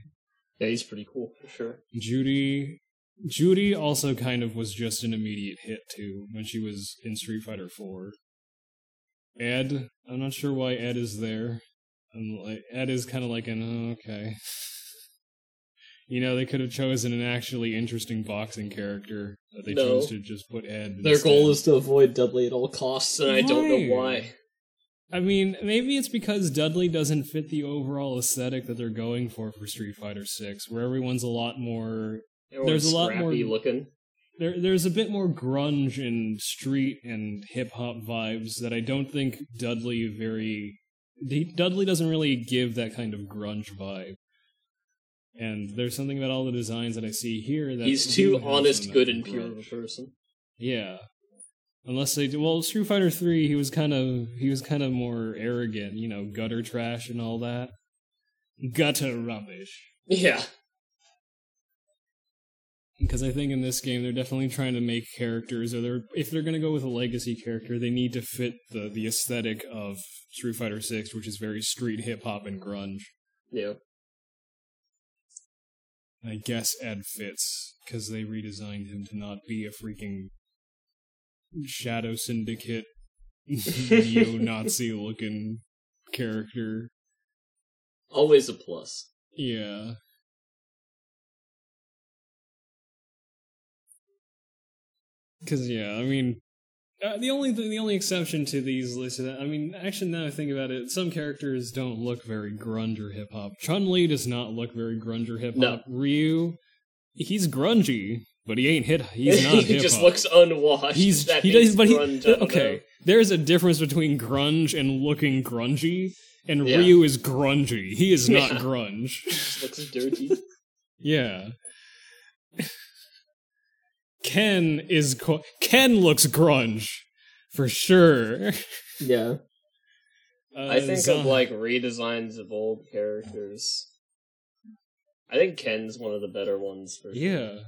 Yeah, he's pretty cool for sure. Judy Judy also kind of was just an immediate hit too when she was in Street Fighter four. Ed, I'm not sure why Ed is there. Like, Ed is kind of like an, oh, okay. You know, they could have chosen an actually interesting boxing character, but they no. chose to just put Ed. Their instead. goal is to avoid Dudley at all costs, and why? I don't know why. I mean, maybe it's because Dudley doesn't fit the overall aesthetic that they're going for for Street Fighter six, where everyone's a lot more... Everyone's there's a lot more looking. There, there's a bit more grunge and street and hip-hop vibes that I don't think Dudley very... He, Dudley doesn't really give that kind of grunge vibe. And there's something about all the designs that I see here that... He's too honest, good, and pure of a person. Yeah. Unless they do... Well, Street Fighter three, he was kind of... He was kind of more arrogant, you know, gutter trash and all that. Gutter rubbish. Yeah. Because I think in this game, they're definitely trying to make characters, or they're if they're going to go with a legacy character, they need to fit the, the aesthetic of Street Fighter six, which is very street hip-hop and grunge. Yeah. I guess Ed fits, because they redesigned him to not be a freaking Shadow Syndicate neo-Nazi-looking character. Always a plus. Yeah. Because, yeah, I mean, uh, the only th- the only exception to these lists, I mean, actually, now I think about it, some characters don't look very grunge or hip-hop. Chun-Li does not look very grunge or hip-hop. No. Ryu, he's grungy, but he ain't hip. He's not hip-hop. He just looks unwashed. He's, that he does, but grunge, he, okay, know. There's a difference between grunge and looking grungy, and yeah. Ryu is grungy. He is not yeah. grunge. He just looks dirty. Yeah. Ken is... Co- Ken looks grunge. For sure. Yeah. uh, I think Zon- of, like, redesigns of old characters. I think Ken's one of the better ones. For yeah. Sure.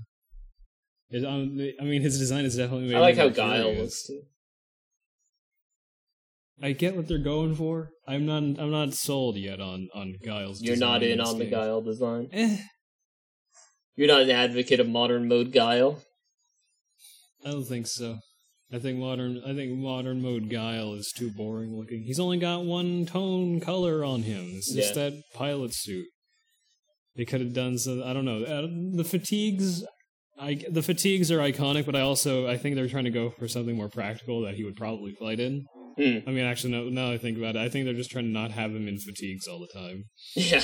It, um, I mean, his design is definitely... Made I like how Guile looks, too. I get what they're going for. I'm not I'm not sold yet on, on Guile's You're design. You're not in on the Guile design? Eh. You're not an advocate of modern mode Guile? I don't think so. I think modern I think modern mode Guile is too boring looking. He's only got one tone color on him. It's yeah. just that pilot suit. They could have done some, I don't know. Uh, the fatigues I the fatigues are iconic, but I also I think they're trying to go for something more practical that he would probably fight in. Mm. I mean, actually no, now that I think about it, I think they're just trying to not have him in fatigues all the time. Yeah.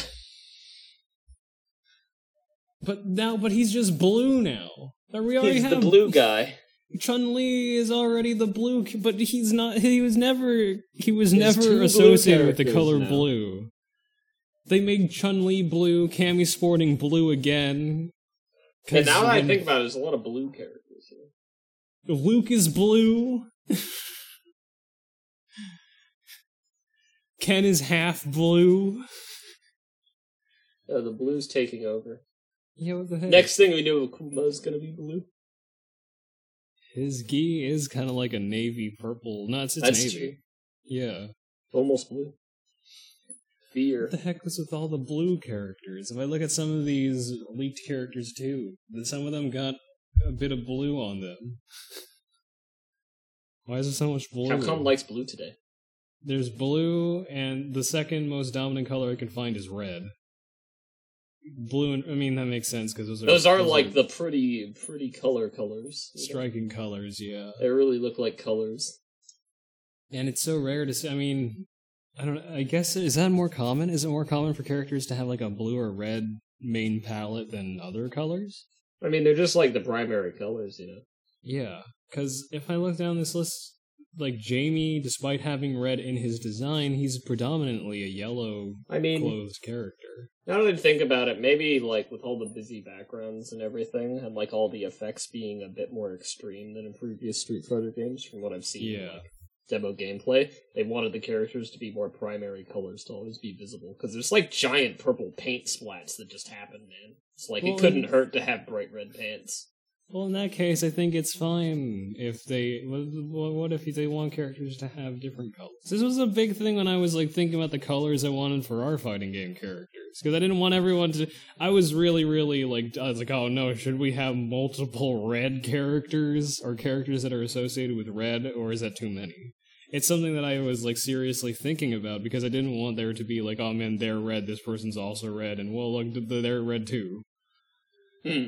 But now but he's just blue now. We already he's have the blue guy. Chun-Li is already the blue, but he's not, he was never, he was There's never associated with the color now. Blue. They made Chun-Li blue, Cammy sporting blue again. And now that I think about it, there's a lot of blue characters here. Luke is blue. Ken is half blue. Oh, the blue's taking over. Yeah, what the heck? Next thing we do, Akuma's gonna be blue. His gi is kind of like a navy purple. No, it's, it's That's navy. True. Yeah. Almost blue. Fear. What the heck was with all the blue characters? If I look at some of these leaked characters too, some of them got a bit of blue on them. Why is there so much blue? Capcom likes blue today. There's blue, and the second most dominant color I can find is red. Blue and I mean that makes sense because those are those are those like are the pretty pretty color colors, striking know? colors. Yeah, they really look like colors, and it's so rare to see. I mean, I don't. I guess is that more common? Is it more common for characters to have like a blue or red main palette than other colors? I mean, they're just like the primary colors, you know. Yeah, because if I look down this list, like Jamie, despite having red in his design, he's predominantly a yellow I mean, clothes character. Now that I think about it, maybe like with all the busy backgrounds and everything, and like all the effects being a bit more extreme than in previous Street Fighter games, from what I've seen yeah. in like, demo gameplay, they wanted the characters to be more primary colors to always be visible, because there's like giant purple paint splats that just happen, man. It's like well, it couldn't and... hurt to have bright red pants. Well, in that case, I think it's fine if they... What, what if they want characters to have different colors? This was a big thing when I was, like, thinking about the colors I wanted for our fighting game characters. Because I didn't want everyone to... I was really, really, like... I was like, oh, no, should we have multiple red characters? Or characters that are associated with red? Or is that too many? It's something that I was, like, seriously thinking about. Because I didn't want there to be, like, oh, man, they're red, this person's also red. And, well, look, they're red, too. Hmm.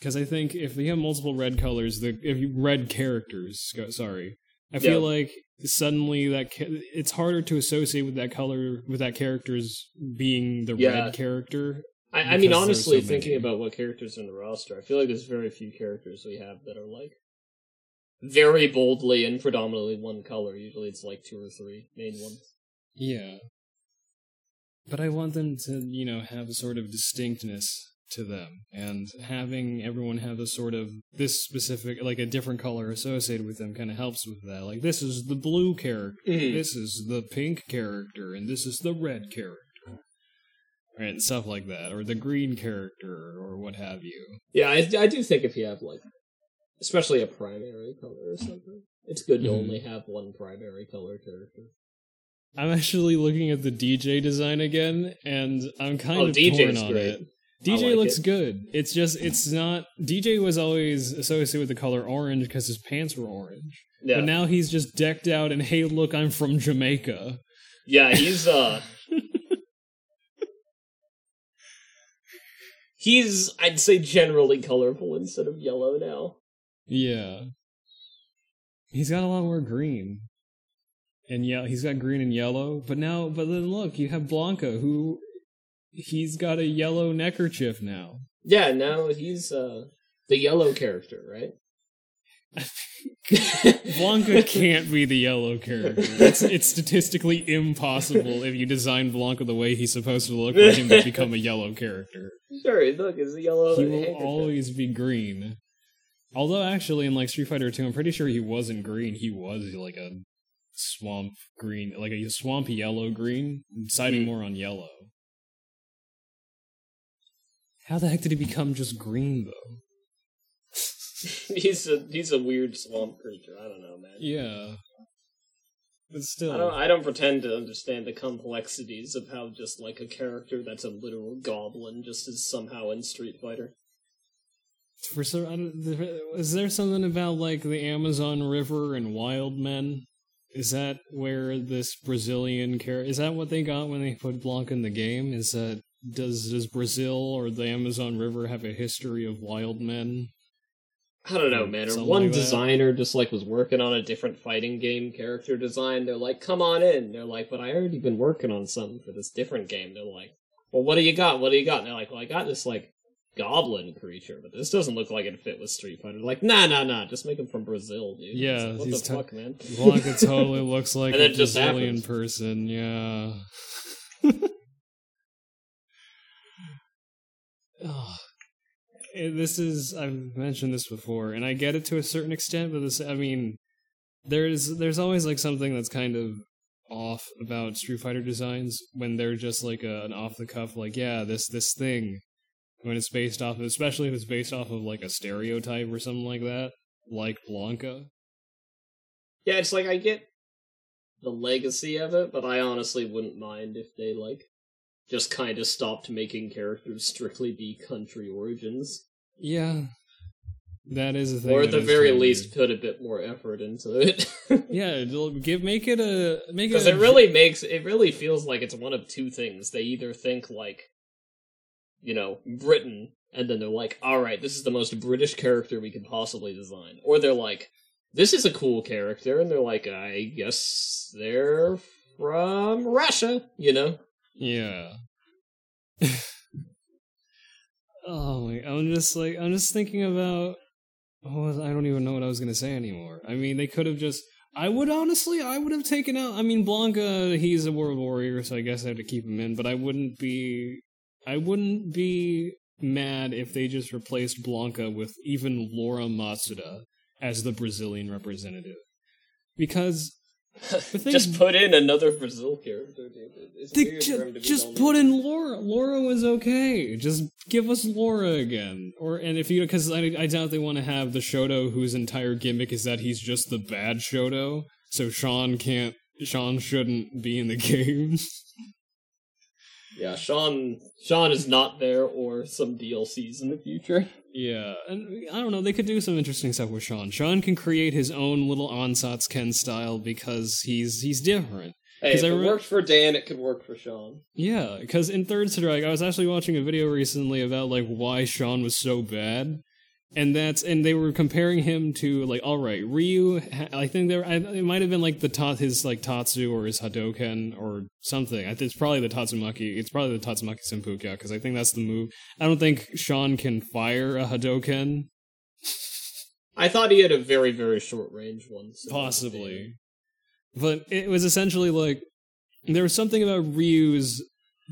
Because I think if you have multiple red colors, the if you red characters, sorry, I feel yeah. like suddenly that ca- it's harder to associate with that color, with that character's being the yeah. red character. I, I mean, honestly, so thinking about what characters in the roster, I feel like there's very few characters we have that are like very boldly and predominantly one color. Usually, it's like two or three main ones. Yeah, but I want them to, you know, have a sort of distinctness to them, and having everyone have a sort of this specific, like a different color associated with them kind of helps with that. Like, this is the blue character, mm-hmm. this is the pink character, and this is the red character. Right, and stuff like that, or the green character, or what have you. Yeah, I, I do think if you have, like, especially a primary color or something, it's good to mm-hmm. only have one primary color character. I'm actually looking at the D J design again, and I'm kind oh, of D J's torn on great. it. D J like looks it. good. It's just, it's not... D J was always associated with the color orange because his pants were orange. Yeah. But now he's just decked out and, hey, look, I'm from Jamaica. Yeah, he's, uh... he's, I'd say, generally colorful instead of yellow now. Yeah. He's got a lot more green. And yeah, he's got green and yellow. But now, but then look, you have Blanka, who... He's got a yellow neckerchief now. Yeah, now he's uh, the yellow character, right? Blanka can't be the yellow character. It's, it's statistically impossible if you design Blanka the way he's supposed to look for him to become a yellow character. Sure, look, it's a yellow He will handkerchief. always be green. Although, actually, in like Street Fighter two, I'm pretty sure he wasn't green. He was like a swamp green, like a swamp yellow green, siding mm. more on yellow. How the heck did he become just green, though? he's a he's a weird swamp creature. I don't know, man. Yeah, but still, I don't. I don't pretend to understand the complexities of how just like a character that's a literal goblin just is somehow in Street Fighter. For so, I don't, is there something about like the Amazon River and wild men? Is that where this Brazilian character? Is that what they got when they put Blanka in the game? Is that Does does Brazil or the Amazon River have a history of wild men? I don't know, man. Or one like designer just, like, was working on a different fighting game character design. They're like, come on in. They're like, but I already been working on something for this different game. They're like, well, what do you got? What do you got? And they're like, well, I got this, like, goblin creature, but this doesn't look like it fit with Street Fighter. Like, nah, nah, nah. Just make him from Brazil, dude. Yeah. Like, what the t- fuck, man? Blanka totally looks like a Brazilian person. Yeah. Oh, this is, I've mentioned this before, and I get it to a certain extent, but this, I mean, there's there's always, like, something that's kind of off about Street Fighter designs when they're just, like, a, an off-the-cuff, like, yeah, this, this thing, when it's based off of, especially if it's based off of, like, a stereotype or something like that, like Blanka. Yeah, it's like, I get the legacy of it, but I honestly wouldn't mind if they, like, just kind of stopped making characters strictly be country origins. Yeah. That is a thing. Or at the very changed. least put a bit more effort into it. yeah, give make it a... make Because it, it really makes... It really feels like it's one of two things. They either think, like, you know, Britain, and then they're like, alright, this is the most British character we could possibly design. Or they're like, this is a cool character, and they're like, I guess they're from Russia, you know? Yeah. Oh, my, I'm just like, I'm just thinking about, oh, I don't even know what I was going to say anymore. I mean, they could have just, I would honestly, I would have taken out, I mean, Blanka, he's a world warrior, so I guess I have to keep him in, but I wouldn't be, I wouldn't be mad if they just replaced Blanka with even Laura Matsuda as the Brazilian representative. Because... Thing, just put in another Brazil character, dude. It's they weird ju- for him to be just lonely. Put in Laura. Laura was okay. Just give us Laura again, or and if you because I, I doubt they want to have the Shoto whose entire gimmick is that he's just the bad Shoto, so Sean can't. Sean shouldn't be in the game. Yeah, Sean. Sean is not there, or some D L Cs in the future. Yeah, and I don't know, they could do some interesting stuff with Sean. Sean can create his own little Ansatsuken style because he's he's different. Hey, if I re- it worked for Dan, it could work for Sean. Yeah, because in Third Strike, I was actually watching a video recently about, like, why Sean was so bad, and that's and they were comparing him to, like, alright, Ryu, I think they were, I, it might have been, like, the ta- his, like, Tatsu or his Hadoken or something. I think it's probably the Tatsumaki, it's probably the Tatsumaki Senpuku, because I think that's the move. I don't think Sean can fire a Hadoken. I thought he had a very, very short-range one. So possibly. But it was essentially, like, there was something about Ryu's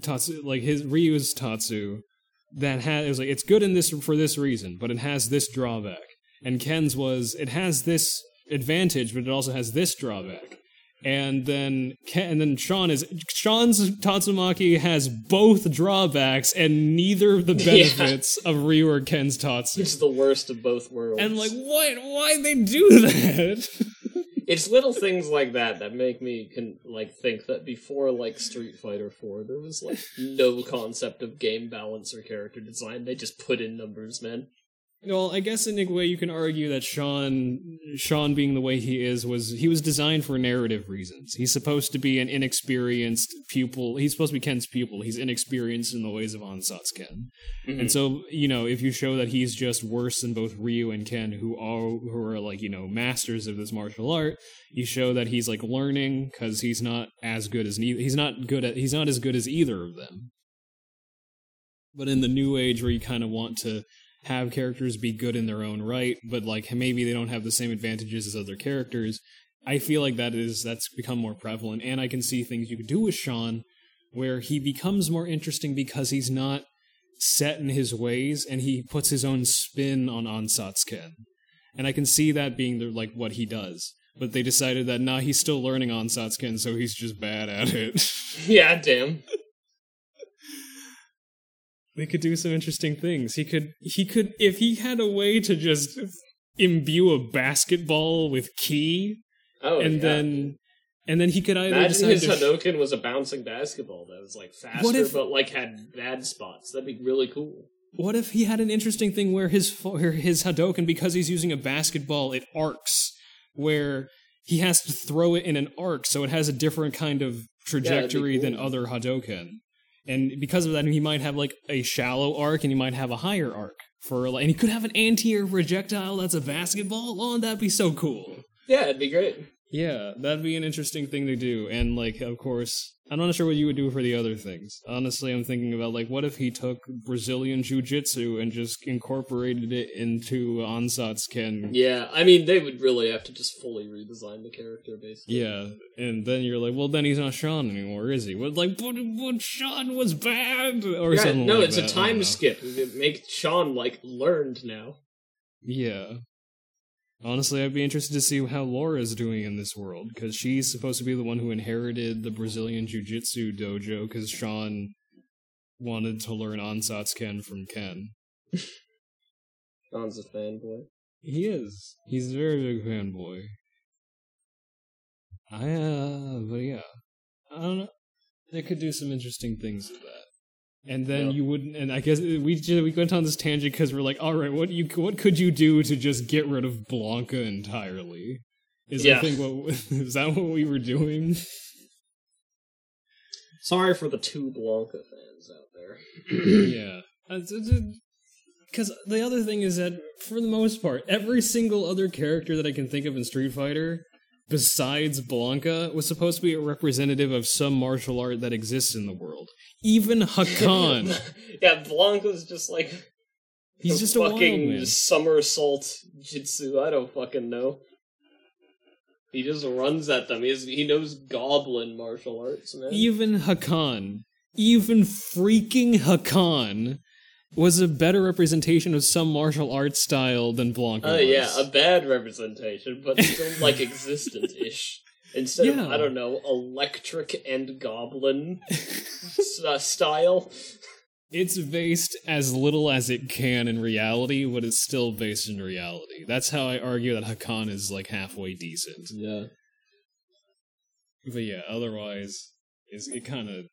Tatsu, like, his Ryu's Tatsu, that had, it was like, it's good in this for this reason, but it has this drawback. And Ken's was, it has this advantage, but it also has this drawback. And then Ken, and then Sean is, Sean's Tatsumaki has both drawbacks and neither of the benefits yeah. of Ryu or Ken's Tatsu. It's the worst of both worlds. And like, what? Why'd they do that? It's little things like that that make me can, like, think that before, like, Street Fighter four, there was, like, no concept of game balance or character design. They just put in numbers, man. Well, I guess in a way you can argue that Sean, Sean being the way he is, was he was designed for narrative reasons. He's supposed to be an inexperienced pupil. He's supposed to be Ken's pupil. He's inexperienced in the ways of Ansatsuken. Mm-hmm. And so, you know, if you show that he's just worse than both Ryu and Ken, who are, who are like, you know, masters of this martial art, you show that he's, like, learning, because he's not as good as neither. He's not good at. He's not as good as either of them. But in the new age, where you kind of want to have characters be good in their own right, but, like, maybe they don't have the same advantages as other characters, I feel like that is, that's become more prevalent, and I can see things you could do with Sean, where he becomes more interesting because he's not set in his ways, and he puts his own spin on Ansatsuken. And I can see that being, the, like, what he does. But they decided that, nah, he's still learning Ansatsuken, so he's just bad at it. Yeah, damn. They could do some interesting things. He could, he could, if he had a way to just imbue a basketball with ki, oh, and yeah. then, and then he could either. Imagine his Hadoken sh- was a bouncing basketball that was, like, faster, if, but, like, had bad spots. That'd be really cool. What if he had an interesting thing where his where his Hadoken, because he's using a basketball, it arcs, where he has to throw it in an arc, so it has a different kind of trajectory yeah, cool. than other Hadoken. And because of that, he might have, like, a shallow arc, and he might have a higher arc. for, like, And he could have an anti-air projectile that's a basketball? Oh, that'd be so cool. Yeah, it'd be great. Yeah, that'd be an interesting thing to do. And, like, of course, I'm not sure what you would do for the other things. Honestly, I'm thinking about, like, what if he took Brazilian Jiu-Jitsu and just incorporated it into Ansatsuken? Yeah, I mean, they would really have to just fully redesign the character, basically. Yeah, and then you're like, well, then he's not Sean anymore, is he? Well, like, but, but Sean was bad! Or yeah, something no, like that. No, it's a time skip. It makes Sean, like, learned now. Yeah. Honestly, I'd be interested to see how Laura's doing in this world, because she's supposed to be the one who inherited the Brazilian Jiu-Jitsu dojo, because Sean wanted to learn Ansatsuken from Ken. Sean's a fanboy. He is. He's a very big fanboy. I, uh, but yeah. I don't know. They could do some interesting things with that. And then yep. you wouldn't, and I guess we just, we went on this tangent because we're like, all right, what you what could you do to just get rid of Blanka entirely? Is yeah. I think what is that what we were doing? Sorry for the two Blanka fans out there. Yeah, Because the other thing is that, for the most part, every single other character that I can think of in Street Fighter, besides Blanka, was supposed to be a representative of some martial art that exists in the world. Even Hakan. Yeah, Blanka's just like... He's just a fucking somersault jitsu, I don't fucking know. He just runs at them. He, has, he knows goblin martial arts, man. Even Hakan, even freaking Hakan, was a better representation of some martial arts style than Blanka uh, was. Oh yeah, a bad representation, but still, like, existent-ish. Instead yeah. of, I don't know, electric and goblin s- uh, style... It's based as little as it can in reality, but it's still based in reality. That's how I argue that Hakan is, like, halfway decent. Yeah. But yeah, otherwise, it's, it kind of...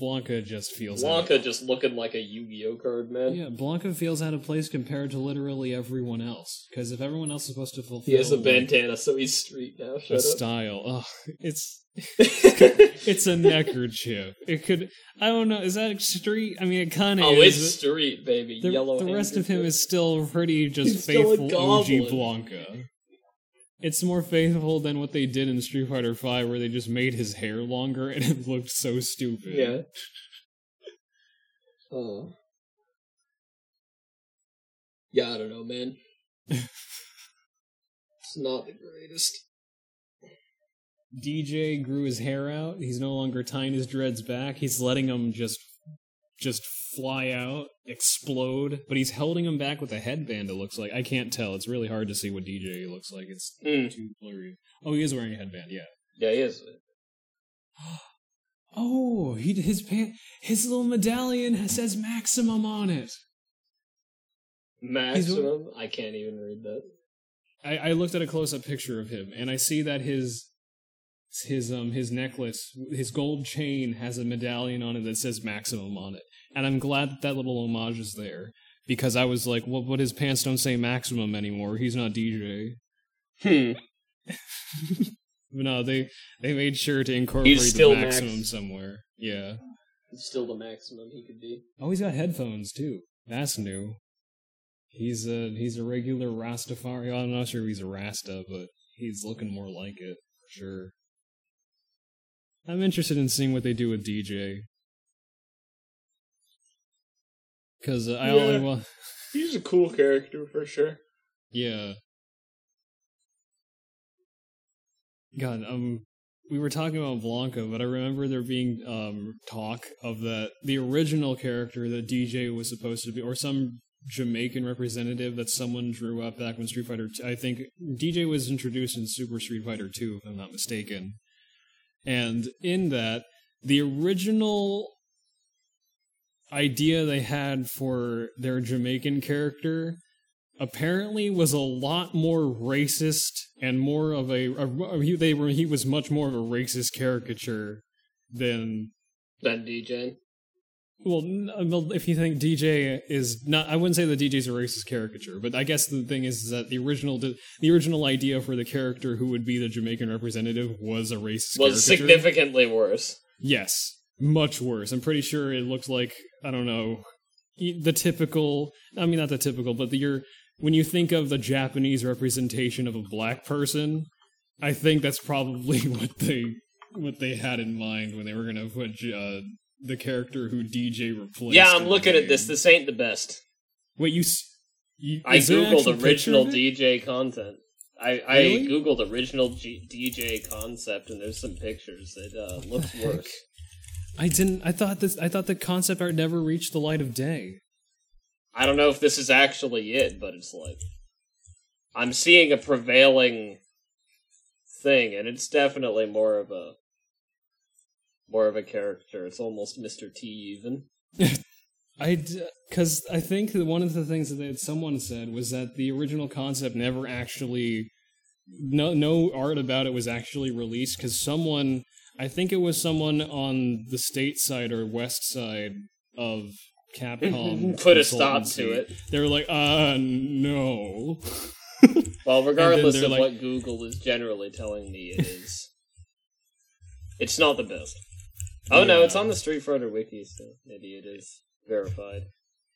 Blanka just feels... Blanka out. Just looking like a Yu-Gi-Oh card, man. Yeah, Blanka feels out of place compared to literally everyone else. Because if everyone else is supposed to fulfill... He has a bandana, like, so he's street now, shut a up. Style. Oh, it's... It's a neckerchief. It could... I don't know, is that street? I mean, it kind of oh, is. Oh, it's street, baby. The, Yellow the rest of him it. Is still pretty just he's faithful O G Blanka. It's more faithful than what they did in Street Fighter five, where they just made his hair longer and it looked so stupid. Yeah. Oh. Yeah, I don't know, man. It's not the greatest. D J grew his hair out. He's no longer tying his dreads back. He's letting them just, just fly out, explode. But he's holding them back with a headband, it looks like. I can't tell. It's really hard to see what D J looks like. It's mm. too blurry. Oh, he is wearing a headband, yeah. Yeah, he is. Oh, he his pant, his little medallion says Maximum on it. Maximum? He's, I can't even read that. I, I looked at a close-up picture of him, and I see that his... His um his necklace, his gold chain has a medallion on it that says Maximum on it, and I'm glad that, that little homage is there, because I was like, well, but his pants don't say Maximum anymore. He's not D J. Hmm. But no, they they made sure to incorporate the Maximum max. somewhere. Yeah. He's still the Maximum he could be. Oh, he's got headphones too. That's new. He's a he's a regular Rastafari. I'm not sure if he's a Rasta, but he's looking more like it for sure. I'm interested in seeing what they do with D J. Because uh, I yeah, only want... He's a cool character, for sure. Yeah. God, um... we were talking about Blanka, but I remember there being um talk of that the original character that D J was supposed to be, or some Jamaican representative that someone drew up back when Street Fighter... T- I think D J was introduced in Super Street Fighter two, if I'm not mistaken. And in that, the original idea they had for their Jamaican character apparently was a lot more racist and more of a... a they were, he was much more of a racist caricature than... Than D J? Well, if you think D J is not... I wouldn't say that D J's a racist caricature, but I guess the thing is that the original the original idea for the character who would be the Jamaican representative was a racist caricature. Was significantly worse. Yes. Much worse. I'm pretty sure it looked like, I don't know, the typical... I mean, not the typical, but the, your, when you think of the Japanese representation of a black person, I think that's probably what they, what they had in mind when they were going to put... Uh, the character who D J replaced. Yeah, I'm looking at this. This ain't the best. Wait, you... you I googled original D J content. I, I really? googled original G- D J concept, and there's some pictures that uh, look worse. I didn't... I thought this... I thought the concept art never reached the light of day. I don't know if this is actually it, but it's like... I'm seeing a prevailing thing, and it's definitely more of a... More of a character. It's almost Mister T, even. I, because I think that one of the things that they had, someone said was that the original concept never actually, no, no art about it was actually released because someone, I think it was someone on the state side or west side of Capcom put a stop to it. They were like, uh, no. Well, regardless of like, what Google is generally telling me, it is. It's not the best. Oh yeah. No, it's on the Street Fighter wiki, so maybe it is verified.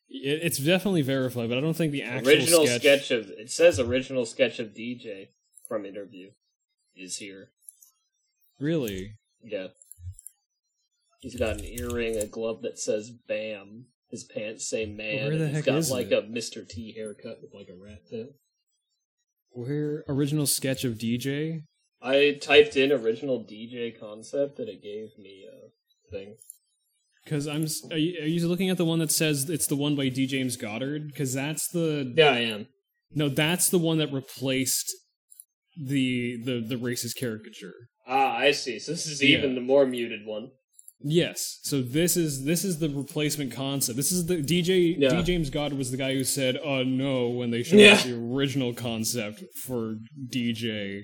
It, it's definitely verified, but I don't think the actual original sketch... sketch of it says original sketch of D J from interview is here. Really? Yeah. He's got an earring, a glove that says "Bam." His pants say "Man." Where the heck is it? He's got like a Mister T haircut with like a rat tail. Where original sketch of D J? I typed in original D J concept, and it gave me a thing. Because I'm, are you, are you looking at the one that says it's the one by D. James Goddard? Because that's the yeah, I am. No, that's the one that replaced the the the racist caricature. Ah, I see. So this is yeah. even the more muted one. Yes. So this is this is the replacement concept. This is the D J yeah. D. James Goddard was the guy who said, "Oh no," when they showed yeah. us the original concept for D J,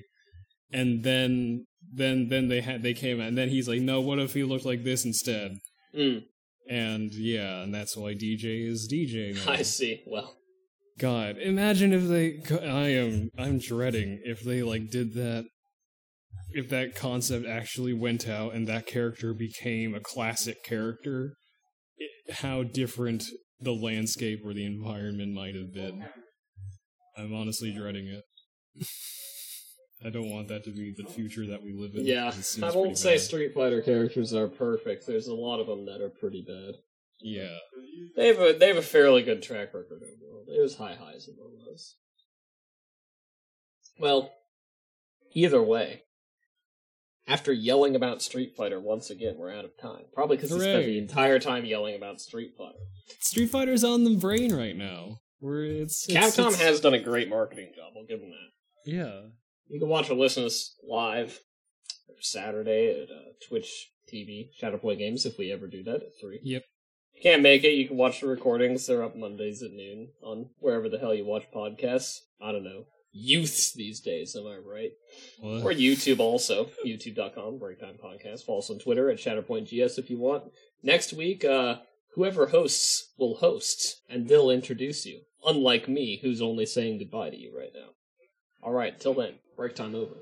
and then then then they had they came out, and then he's like, "No, what if he looked like this instead?" Mm. And yeah, and that's why D J is D J now. I see. Well, God, imagine if they. I am. I'm dreading if they like did that. If that concept actually went out and that character became a classic character, it, how different the landscape or the environment might have been. I'm honestly dreading it. I don't want that to be the future that we live in. Yeah, I won't say Street Fighter characters are perfect. There's a lot of them that are pretty bad. Yeah. They have a, they have a fairly good track record overall. There's high highs and low lows. Well, either way, after yelling about Street Fighter once again, we're out of time. Probably because we spent the entire time yelling about Street Fighter. Street Fighter's on the brain right now. Where it's, it's Capcom it's... has done a great marketing job, I'll give them that. Yeah. You can watch or listen to us live Saturday at uh, Twitch T V, Shadowplay Games, if we ever do that, at three. Yep. If you can't make it, you can watch the recordings. They're up Mondays at noon on wherever the hell you watch podcasts. I don't know. Youths these days, am I right? What? Or YouTube also. YouTube dot com, Breaktime Podcast. Follow us on Twitter at ShatterpointGS if you want. Next week, uh, whoever hosts will host, and they'll introduce you. Unlike me, who's only saying goodbye to you right now. Alright, till then. Break time over.